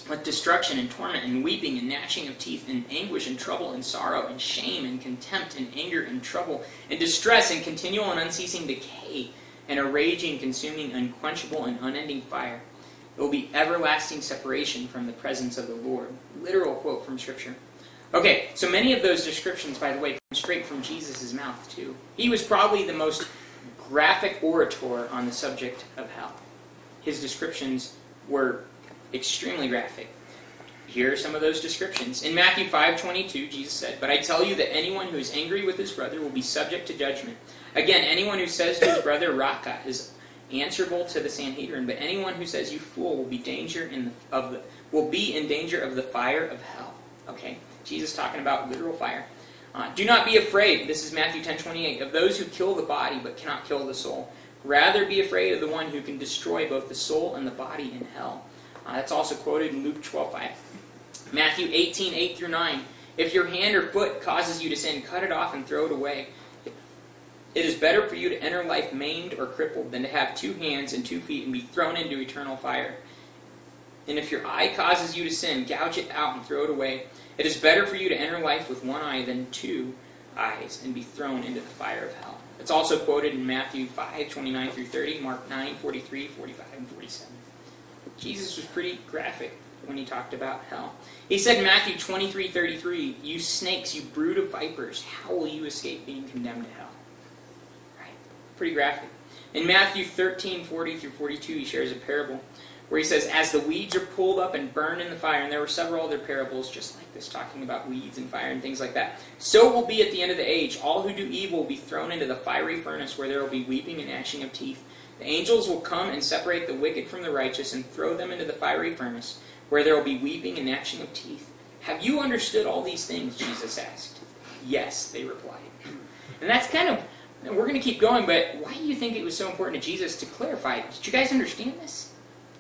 with destruction and torment and weeping and gnashing of teeth and anguish and trouble and sorrow and shame and contempt and anger and trouble and distress and continual and unceasing decay and a raging, consuming, unquenchable and unending fire. It will be everlasting separation from the presence of the Lord. Literal quote from Scripture. Okay, so many of those descriptions, by the way, come straight from Jesus' mouth, too. He was probably the most graphic orator on the subject of hell. His descriptions were extremely graphic. Here are some of those descriptions. In Matthew five twenty-two, Jesus said, "But I tell you that anyone who is angry with his brother will be subject to judgment. Again, anyone who says to his brother, Raka, is answerable to the Sanhedrin, but anyone who says, you fool, will be danger in the, of the, will be in danger of the fire of hell." Okay, Jesus talking about literal fire. Uh, "Do not be afraid," this is Matthew ten twenty-eight, "of those who kill the body but cannot kill the soul. Rather be afraid of the one who can destroy both the soul and the body in hell." Uh, that's also quoted in Luke twelve five. Matthew eighteen eight through nine. "If your hand or foot causes you to sin, cut it off and throw it away. It is better for you to enter life maimed or crippled than to have two hands and two feet and be thrown into eternal fire. And if your eye causes you to sin, gouge it out and throw it away. It is better for you to enter life with one eye than two eyes and be thrown into the fire of hell." It's also quoted in Matthew five twenty-nine through thirty, Mark nine forty-three, forty-five, and forty-seven. Jesus was pretty graphic when he talked about hell. He said in Matthew twenty-three thirty-three, "You snakes, you brood of vipers, how will you escape being condemned to hell?" Right? Pretty graphic. In Matthew thirteen forty through forty-two, he shares a parable where he says, "As the weeds are pulled up and burned in the fire," and there were several other parables just like this, talking about weeds and fire and things like that, "so it will be at the end of the age. All who do evil will be thrown into the fiery furnace where there will be weeping and gnashing of teeth. The angels will come and separate the wicked from the righteous and throw them into the fiery furnace where there will be weeping and gnashing of teeth. Have you understood all these things?" Jesus asked. "Yes," they replied. And that's kind of, we're going to keep going, but why do you think it was so important to Jesus to clarify? Did you guys understand this?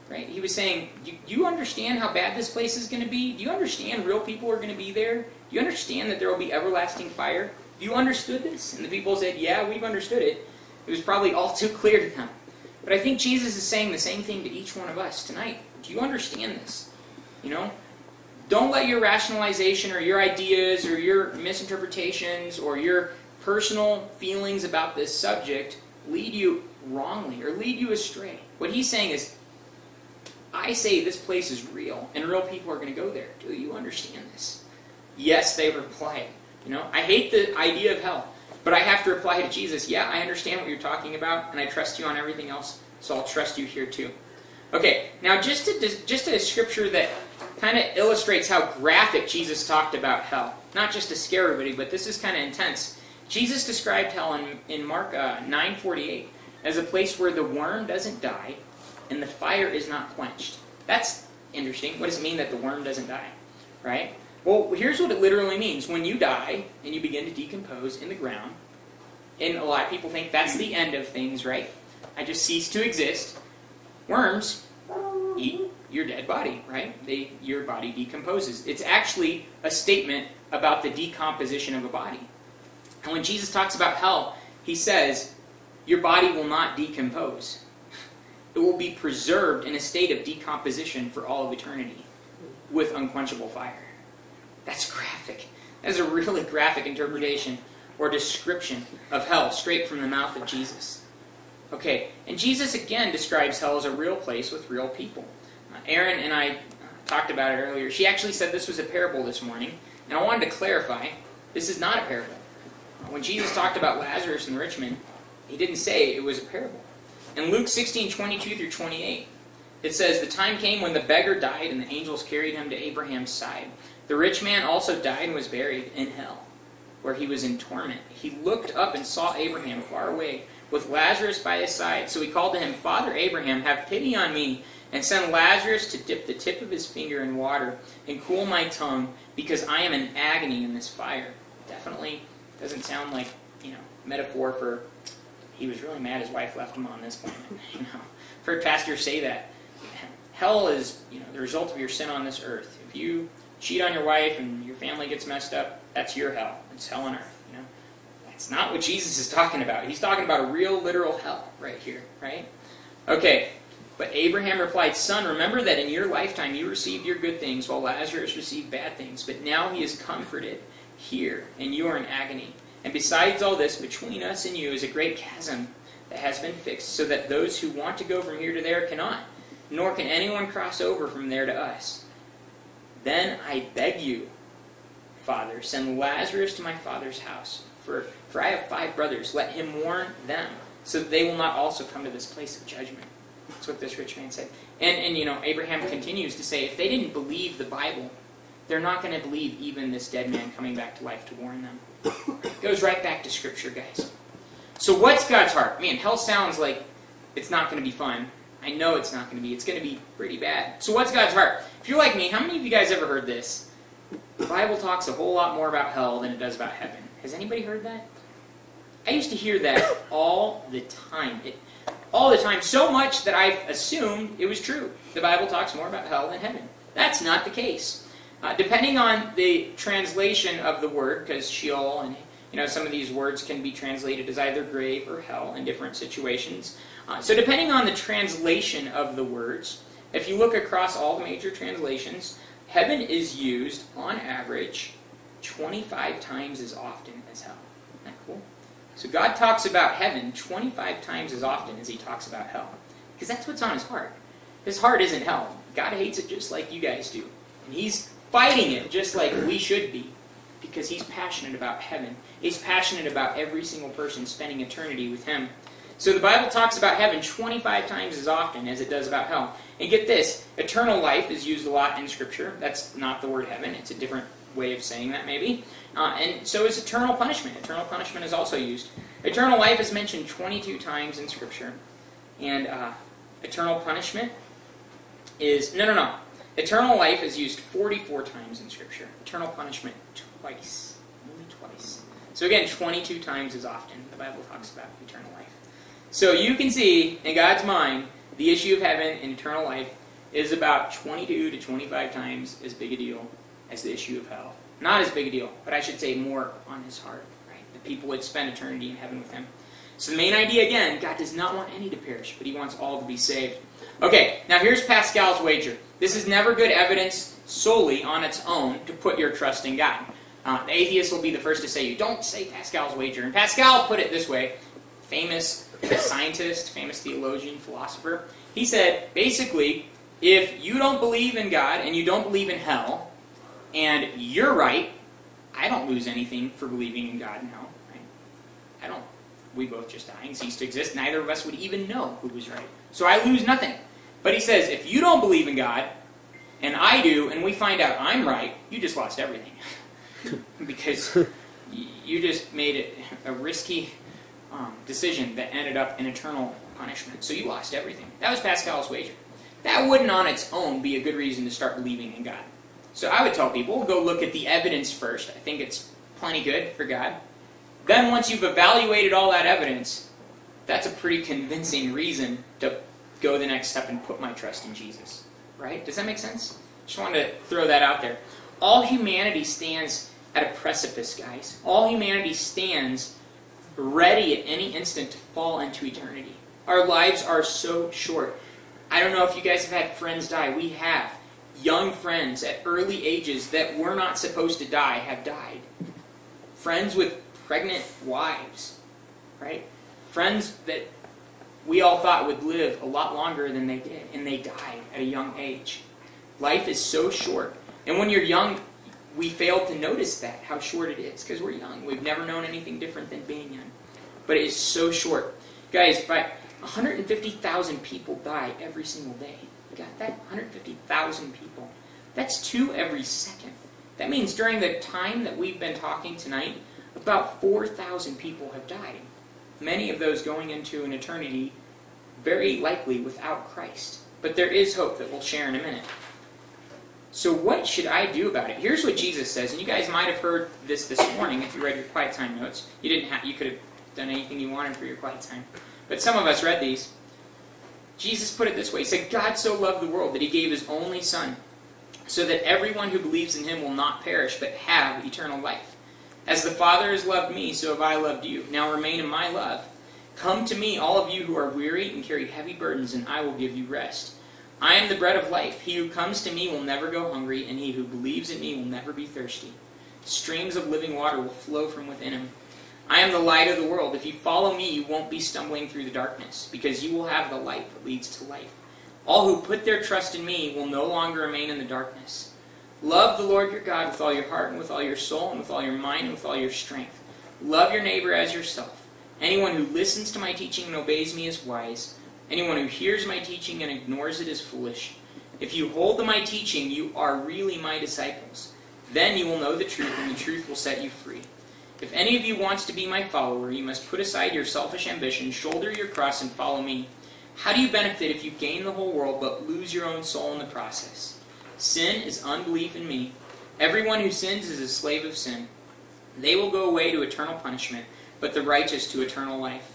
Right? He was saying, do you understand how bad this place is going to be? Do you understand real people are going to be there? Do you understand that there will be everlasting fire? Have you understood this? And the people said, yeah, we've understood it. It was probably all too clear to them. But I think Jesus is saying the same thing to each one of us tonight. Do you understand this? You know, don't let your rationalization or your ideas or your misinterpretations or your personal feelings about this subject lead you wrongly or lead you astray. What he's saying is, I say this place is real, and real people are going to go there. Do you understand this? Yes, they replied. You know, I hate the idea of hell, but I have to reply to Jesus, yeah, I understand what you're talking about, and I trust you on everything else, so I'll trust you here too. Okay, now just a, just a scripture that kind of illustrates how graphic Jesus talked about hell. Not just to scare everybody, but this is kind of intense. Jesus described hell in, in Mark nine forty-eight as a place where the worm doesn't die, and the fire is not quenched. That's interesting. What does it mean that the worm doesn't die? Right? Well, here's what it literally means. When you die and you begin to decompose in the ground, and a lot of people think that's the end of things, right? I just cease to exist. Worms eat your dead body, right? They, your body decomposes. It's actually a statement about the decomposition of a body. And when Jesus talks about hell, he says, your body will not decompose. It will be preserved in a state of decomposition for all of eternity with unquenchable fire. That's graphic. That's a really graphic interpretation or description of hell straight from the mouth of Jesus. Okay, and Jesus again describes hell as a real place with real people. Uh, Aaron and I talked about it earlier. She actually said this was a parable this morning, and I wanted to clarify, this is not a parable. When Jesus talked about Lazarus and the rich man, he didn't say it was a parable. In Luke sixteen twenty-two through twenty-eight, it says, "The time came when the beggar died, and the angels carried him to Abraham's side. The rich man also died and was buried in hell, where he was in torment. He looked up and saw Abraham far away with Lazarus by his side. So he called to him, Father Abraham, have pity on me, and send Lazarus to dip the tip of his finger in water and cool my tongue, because I am in agony in this fire. Definitely doesn't sound like, you know, metaphor for he was really mad his wife left him on this point. You know, I've heard pastors say that. Hell is, you know, the result of your sin on this earth. If you cheat on your wife and your family gets messed up, that's your hell. It's hell on earth, you know. That's not what Jesus is talking about. He's talking about a real, literal hell right here, right? Okay, but Abraham replied, Son, remember that in your lifetime you received your good things, while Lazarus received bad things. But now he is comforted here, and you are in agony. And besides all this, between us and you is a great chasm that has been fixed, so that those who want to go from here to there cannot, nor can anyone cross over from there to us. Then I beg you, Father, send Lazarus to my father's house, for, for I have five brothers. Let him warn them, so that they will not also come to this place of judgment. That's what this rich man said. And, and you know, Abraham continues to say, if they didn't believe the Bible, they're not going to believe even this dead man coming back to life to warn them. It goes right back to Scripture, guys. So what's God's heart? Man, hell sounds like it's not going to be fun. I know it's not going to be. It's going to be pretty bad. So what's God's heart? If you're like me, how many of you guys ever heard this? The Bible talks a whole lot more about hell than it does about heaven. Has anybody heard that? I used to hear that all the time. It, all the time. So much that I assumed it was true. The Bible talks more about hell than heaven. That's not the case. Uh, depending on the translation of the word, because Sheol and, you know, some of these words can be translated as either grave or hell in different situations. Uh, so depending on the translation of the words, if you look across all the major translations, heaven is used, on average, twenty-five times as often as hell. Isn't that cool? So God talks about heaven twenty-five times as often as he talks about hell. Because that's what's on his heart. His heart isn't hell. God hates it just like you guys do. And he's fighting it just like we should be, because he's passionate about heaven. He's passionate about every single person spending eternity with him. So the Bible talks about heaven twenty-five times as often as it does about hell. And get this, eternal life is used a lot in Scripture. That's not the word heaven. It's a different way of saying that, maybe. Uh, and so is eternal punishment. Eternal punishment is also used. Eternal life is mentioned twenty-two times in Scripture. And uh, eternal punishment is... No, no, no. Eternal life is used forty-four times in Scripture. Eternal punishment, twice. Only twice. So again, twenty-two times as often the Bible talks about eternal life. So you can see, in God's mind, the issue of heaven and eternal life is about twenty-two to twenty-five times as big a deal as the issue of hell. Not as big a deal, but I should say more on his heart, right? The people would spend eternity in heaven with him. So the main idea, again, God does not want any to perish, but he wants all to be saved. Okay, now here's Pascal's wager. This is never good evidence solely on its own to put your trust in God. Uh, the atheist will be the first to say, you don't say Pascal's wager. And Pascal put it this way, famous scientist, famous theologian, philosopher. He said, basically, if you don't believe in God and you don't believe in hell, and you're right, I don't lose anything for believing in God and hell. Right? I don't. We both just die and cease to exist. Neither of us would even know who was right. So I lose nothing. But he says, if you don't believe in God, and I do, and we find out I'm right, you just lost everything. Because you just made it a risky um, decision that ended up in eternal punishment. So you lost everything. That was Pascal's wager. That wouldn't on its own be a good reason to start believing in God. So I would tell people, go look at the evidence first. I think it's plenty good for God. Then once you've evaluated all that evidence, that's a pretty convincing reason to go the next step and put my trust in Jesus. Right? Does that make sense? Just wanted to throw that out there. All humanity stands at a precipice, guys. All humanity stands ready at any instant to fall into eternity. Our lives are so short. I don't know if you guys have had friends die. We have. Young friends at early ages that were not supposed to die have died. Friends with pregnant wives, right? Friends that we all thought would live a lot longer than they did, and they died at a young age. Life is so short. And when you're young, we fail to notice that, how short it is, because we're young. We've never known anything different than being young. But it is so short. Guys, by one hundred fifty thousand people die every single day. You got that? one hundred fifty thousand people. That's two every second. That means during the time that we've been talking tonight, about four thousand people have died. many of those going into an eternity very likely without Christ. But there is hope that we'll share in a minute. So what should I do about it? Here's what Jesus says, and you guys might have heard this this morning if you read your quiet time notes. You didn't have, you could have done anything you wanted for your quiet time. But some of us read these. Jesus put it this way. He said, God so loved the world that he gave his only Son, so that everyone who believes in him will not perish, but have eternal life. As the Father has loved me, so have I loved you. Now remain in my love. Come to me, all of you who are weary and carry heavy burdens, and I will give you rest. I am the bread of life. He who comes to me will never go hungry, and he who believes in me will never be thirsty. Streams of living water will flow from within him. I am the light of the world. If you follow me, you won't be stumbling through the darkness, because you will have the light that leads to life. All who put their trust in me will no longer remain in the darkness. Love the Lord your God with all your heart, and with all your soul, and with all your mind, and with all your strength. Love your neighbor as yourself. Anyone who listens to my teaching and obeys me is wise. Anyone who hears my teaching and ignores it is foolish. If you hold to my teaching, you are really my disciples. Then you will know the truth, and the truth will set you free. If any of you wants to be my follower, you must put aside your selfish ambition, shoulder your cross, and follow me. How do you benefit if you gain the whole world but lose your own soul in the process? Sin is unbelief in me. Everyone who sins is a slave of sin. They will go away to eternal punishment, but the righteous to eternal life.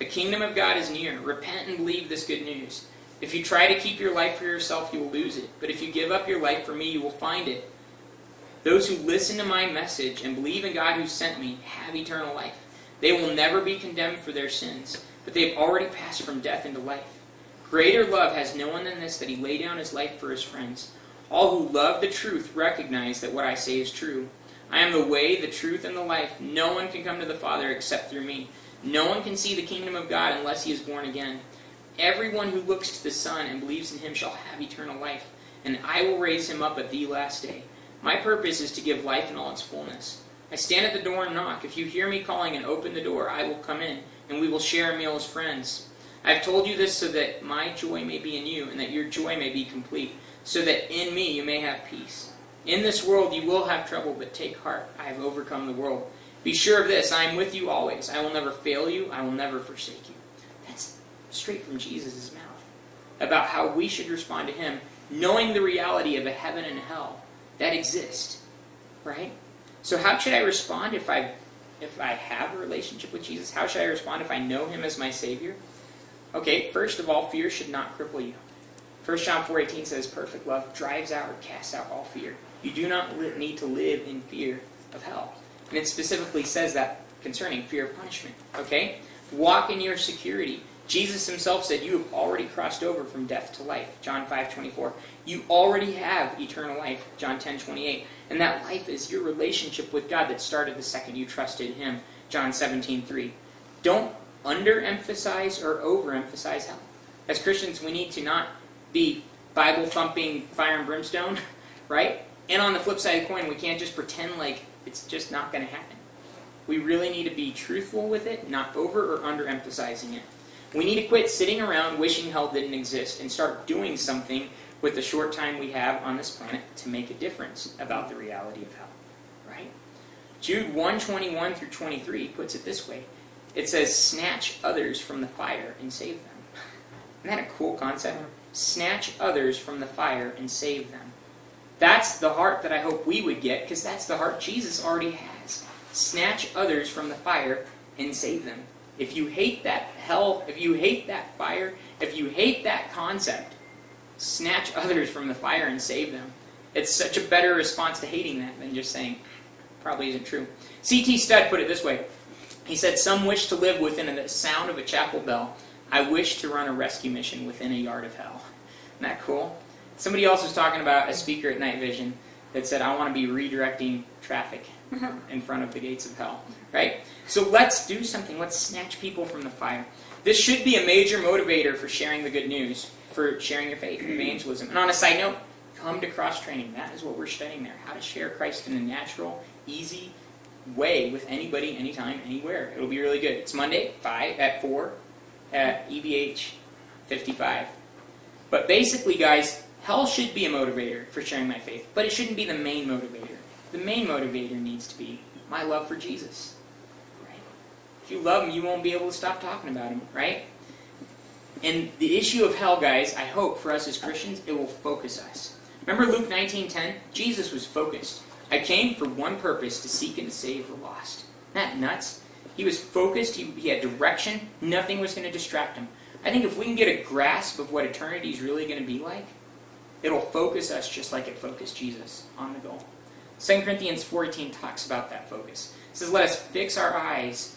The kingdom of God is near. Repent and believe this good news. If you try to keep your life for yourself, you will lose it. But if you give up your life for me, you will find it. Those who listen to my message and believe in God who sent me have eternal life. They will never be condemned for their sins, but they have already passed from death into life. Greater love has no one than this, that he lay down his life for his friends. All who love the truth recognize that what I say is true. I am the way, the truth, and the life. No one can come to the Father except through me. No one can see the kingdom of God unless he is born again. Everyone who looks to the Son and believes in him shall have eternal life, and I will raise him up at the last day. My purpose is to give life in all its fullness. I stand at the door and knock. If you hear me calling and open the door, I will come in, and we will share a meal as friends. I have told you this so that my joy may be in you, and that your joy may be complete, so that in me you may have peace. In this world you will have trouble, but take heart. I have overcome the world. Be sure of this, I am with you always. I will never fail you. I will never forsake you. That's straight from Jesus' mouth, about how we should respond to him, knowing the reality of a heaven and a hell that exist, right? So how should I respond if I if I have a relationship with Jesus? How should I respond if I know him as my Savior? Okay, first of all, fear should not cripple you. First John four eighteen says, perfect love drives out or casts out all fear. You do not li- need to live in fear of hell. And it specifically says that concerning fear of punishment, okay? Walk in your security. Jesus himself said, you have already crossed over from death to life, John five twenty-four. You already have eternal life, John ten twenty-eight. And that life is your relationship with God that started the second you trusted him, John seventeen three. Don't underemphasize or overemphasize hell. As Christians, we need to not be Bible-thumping fire and brimstone, right? And on the flip side of the coin, we can't just pretend like it's just not going to happen. We really need to be truthful with it, not over or underemphasizing it. We need to quit sitting around wishing hell didn't exist and start doing something with the short time we have on this planet to make a difference about the reality of hell, right? Jude one twenty-one through twenty-three puts it this way. It says, snatch others from the fire and save them. Isn't that a cool concept? Snatch others from the fire and save them. That's the heart that I hope we would get, because that's the heart Jesus already has. Snatch others from the fire and save them. If you hate that hell, if you hate that fire, if you hate that concept, snatch others from the fire and save them. It's such a better response to hating that than just saying, probably isn't true. C T Studd put it this way. He said, some wish to live within the sound of a chapel bell. I wish to run a rescue mission within a yard of hell. Isn't that cool? Somebody else was talking about a speaker at Night Vision that said, I want to be redirecting traffic in front of the gates of hell, right? So let's do something. Let's snatch people from the fire. This should be a major motivator for sharing the good news, for sharing your faith, evangelism. And on a side note, come to cross-training. That is what we're studying there, how to share Christ in a natural, easy way with anybody, anytime, anywhere. It'll be really good. It's Monday five at four at E B H fifty-five. But basically, guys, hell should be a motivator for sharing my faith, but it shouldn't be the main motivator. The main motivator needs to be my love for Jesus, right? If you love him, you won't be able to stop talking about him, right? And the issue of hell, guys, I hope for us as Christians, it will focus us. Remember Luke nineteen ten? Jesus was focused. I came for one purpose, to seek and to save the lost. Isn't that nuts? He was focused. He, he had direction. Nothing was going to distract him. I think if we can get a grasp of what eternity is really going to be like, it'll focus us just like it focused Jesus on the goal. Second Corinthians fourteen talks about that focus. It says, let us fix our eyes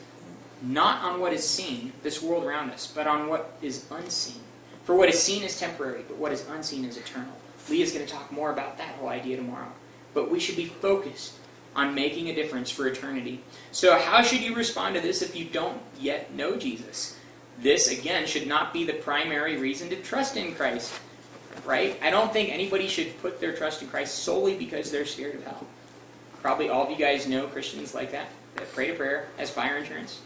not on what is seen, this world around us, but on what is unseen. For what is seen is temporary, but what is unseen is eternal. Leah's going to talk more about that whole idea tomorrow. But we should be focused on making a difference for eternity. So how should you respond to this if you don't yet know Jesus? This, again, should not be the primary reason to trust in Christ, right? I don't think anybody should put their trust in Christ solely because they're scared of hell. Probably all of you guys know Christians like that, that prayed a prayer, has fire insurance.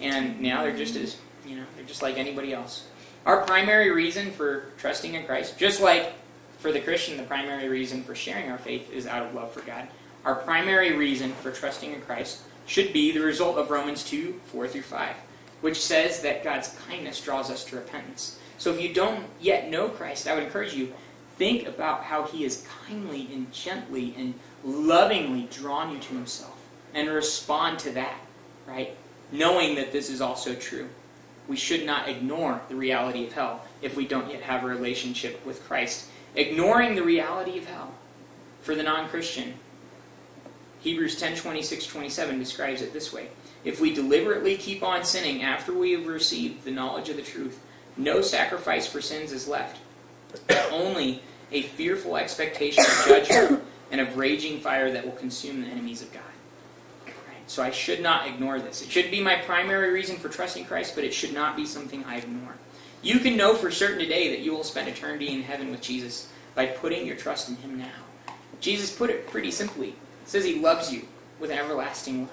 And now they're just as, you know, they're just like anybody else. Our primary reason for trusting in Christ, just like for the Christian, the primary reason for sharing our faith is out of love for God. Our primary reason for trusting in Christ should be the result of Romans two, four through five, which says that God's kindness draws us to repentance. So if you don't yet know Christ, I would encourage you, think about how he has kindly and gently and lovingly drawn you to himself and respond to that, right? Knowing that this is also true. We should not ignore the reality of hell if we don't yet have a relationship with Christ. Ignoring the reality of hell for the non-Christian, Hebrews ten, twenty-six, twenty-seven describes it this way. If we deliberately keep on sinning after we have received the knowledge of the truth, no sacrifice for sins is left, but only a fearful expectation of judgment and of raging fire that will consume the enemies of God. So I should not ignore this. It should be my primary reason for trusting Christ, but it should not be something I ignore. You can know for certain today that you will spend eternity in heaven with Jesus by putting your trust in him now. Jesus put it pretty simply. He says he loves you with an everlasting love,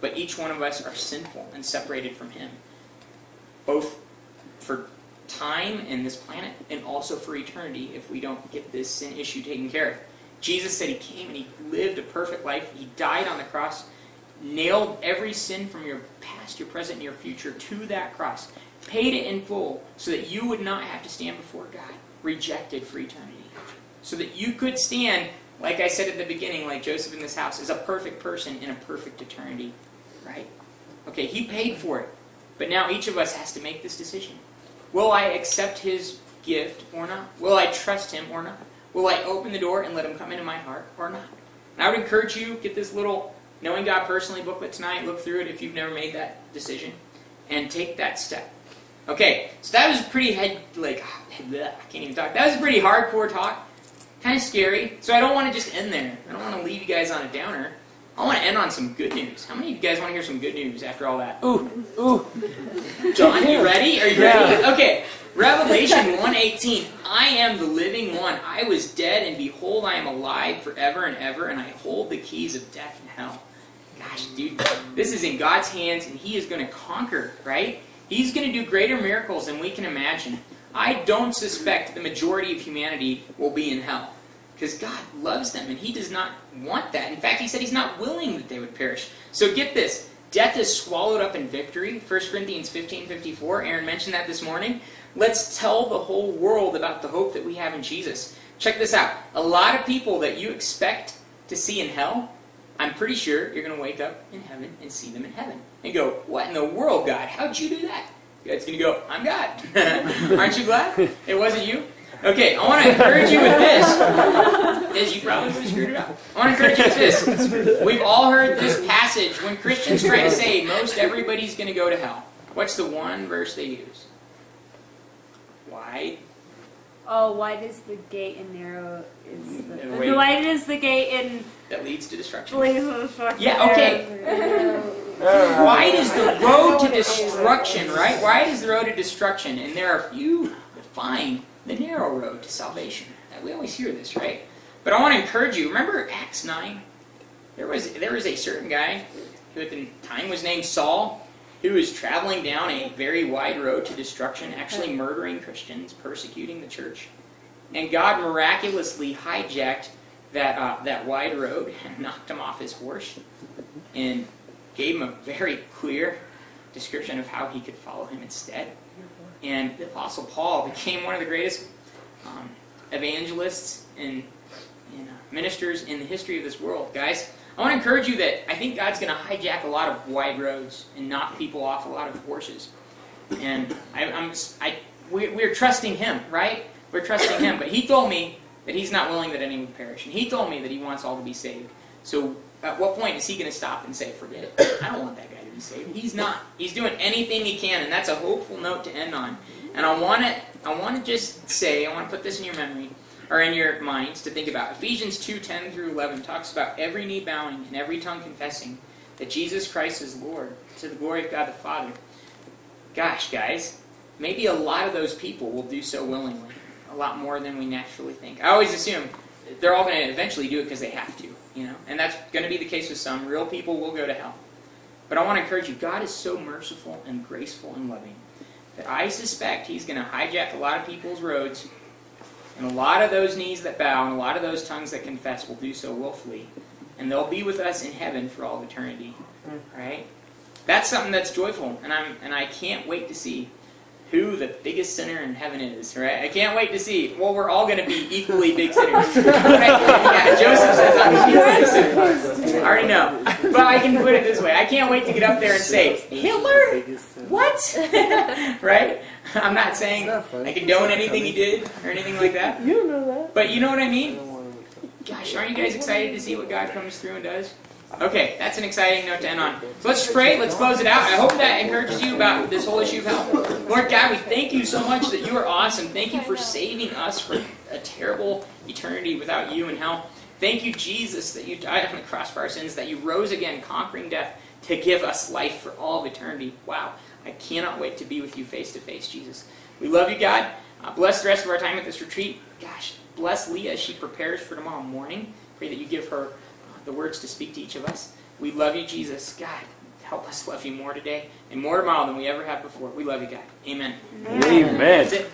but each one of us are sinful and separated from him, both for time and this planet and also for eternity if we don't get this sin issue taken care of. Jesus said he came and he lived a perfect life. He died on the cross, nailed every sin from your past, your present, and your future to that cross. Paid it in full so that you would not have to stand before God, rejected for eternity. So that you could stand, like I said at the beginning, like Joseph in this house, as a perfect person in a perfect eternity. Right? Okay, he paid for it. But now each of us has to make this decision. Will I accept his gift or not? Will I trust him or not? Will I open the door and let him come into my heart or not? And I would encourage you, get this little Knowing God Personally booklet tonight. Look through it if you've never made that decision. And take that step. Okay, so that was pretty head, like, bleh, I can't even talk. That was a pretty hardcore talk. Kind of scary. So I don't want to just end there. I don't want to leave you guys on a downer. I want to end on some good news. How many of you guys want to hear some good news after all that? Ooh, ooh. John, you ready? Are you ready? Yeah. Okay, Revelation one eighteen. I am the living one. I was dead, and behold, I am alive forever and ever, and I hold the keys of death and hell. Gosh, dude, this is in God's hands, and he is going to conquer, right? He's going to do greater miracles than we can imagine. I don't suspect the majority of humanity will be in hell, because God loves them, and he does not want that. In fact, he said he's not willing that they would perish. So get this. Death is swallowed up in victory. First Corinthians fifteen fifty-four. Aaron mentioned that this morning. Let's tell the whole world about the hope that we have in Jesus. Check this out. A lot of people that you expect to see in hell, I'm pretty sure you're going to wake up in heaven and see them in heaven. And go, what in the world, God? How'd you do that? God's going to go, I'm God. Aren't you glad it wasn't you? Okay, I want to encourage you with this. As you probably would have screwed it up. I want to encourage you with this. We've all heard this passage when Christians try to say most everybody's going to go to hell. What's the one verse they use? Why? Oh, wide is the gate and narrow is the... No, wait. Wide is the gate and... That leads to destruction. Leads to destruction. Yeah, okay. Wide is the road to destruction, right? Wide is the road to destruction, and there are few that find the narrow road to salvation. We always hear this, right? But I want to encourage you. Remember Acts nine? There was, there was a certain guy who at the time was named Saul, who was traveling down a very wide road to destruction, actually murdering Christians, persecuting the church. And God miraculously hijacked that, uh, that wide road and knocked him off his horse and gave him a very clear description of how he could follow him instead. And the Apostle Paul became one of the greatest um, evangelists and, and uh, ministers in the history of this world. Guys, I want to encourage you that I think God's going to hijack a lot of wide roads and knock people off a lot of horses. And I, I'm, I, we, we're trusting him, right? We're trusting him. But he told me that he's not willing that anyone perish. And he told me that he wants all to be saved. So at what point is he going to stop and say, forget it? I don't want that guy to be saved. He's not. He's doing anything he can, and that's a hopeful note to end on. And I want to I want to just say, I want to put this in your memory, or in your minds to think about. Ephesians two, ten through eleven talks about every knee bowing and every tongue confessing that Jesus Christ is Lord, to the glory of God the Father. Gosh, guys, maybe a lot of those people will do so willingly, a lot more than we naturally think. I always assume they're all going to eventually do it because they have to. You know, and that's going to be the case with some. Real people will go to hell. But I want to encourage you, God is so merciful and graceful and loving that I suspect he's going to hijack a lot of people's roads, and a lot of those knees that bow and a lot of those tongues that confess will do so willfully, and they'll be with us in heaven for all eternity, right? That's something that's joyful, and I'm and I can't wait to see who the biggest sinner in heaven is, right? I can't wait to see. Well, we're all going to be equally big sinners. Right? Yeah, Joseph says, I'm equally big sinner. I already know. But I can put it this way. I can't wait to get up there and say, Hitler? What? Right? I'm not saying I condone anything he did or anything like that. You know that. But you know what I mean? Gosh, aren't you guys excited to see what God comes through and does? Okay, that's an exciting note to end on. So let's pray, let's close it out. I hope that encourages you about this whole issue of hell. Lord God, we thank you so much that you are awesome. Thank you for saving us for a terrible eternity without you in hell. Thank you, Jesus, that you died on the cross for our sins, that you rose again, conquering death, to give us life for all of eternity. Wow, I cannot wait to be with you face to face, Jesus. We love you, God. Uh, bless the rest of our time at this retreat. Gosh, bless Leah as she prepares for tomorrow morning. Pray that you give her the words to speak to each of us. We love you, Jesus. God, help us love you more today and more tomorrow than we ever have before. We love you, God. Amen. Amen. Amen. That's it.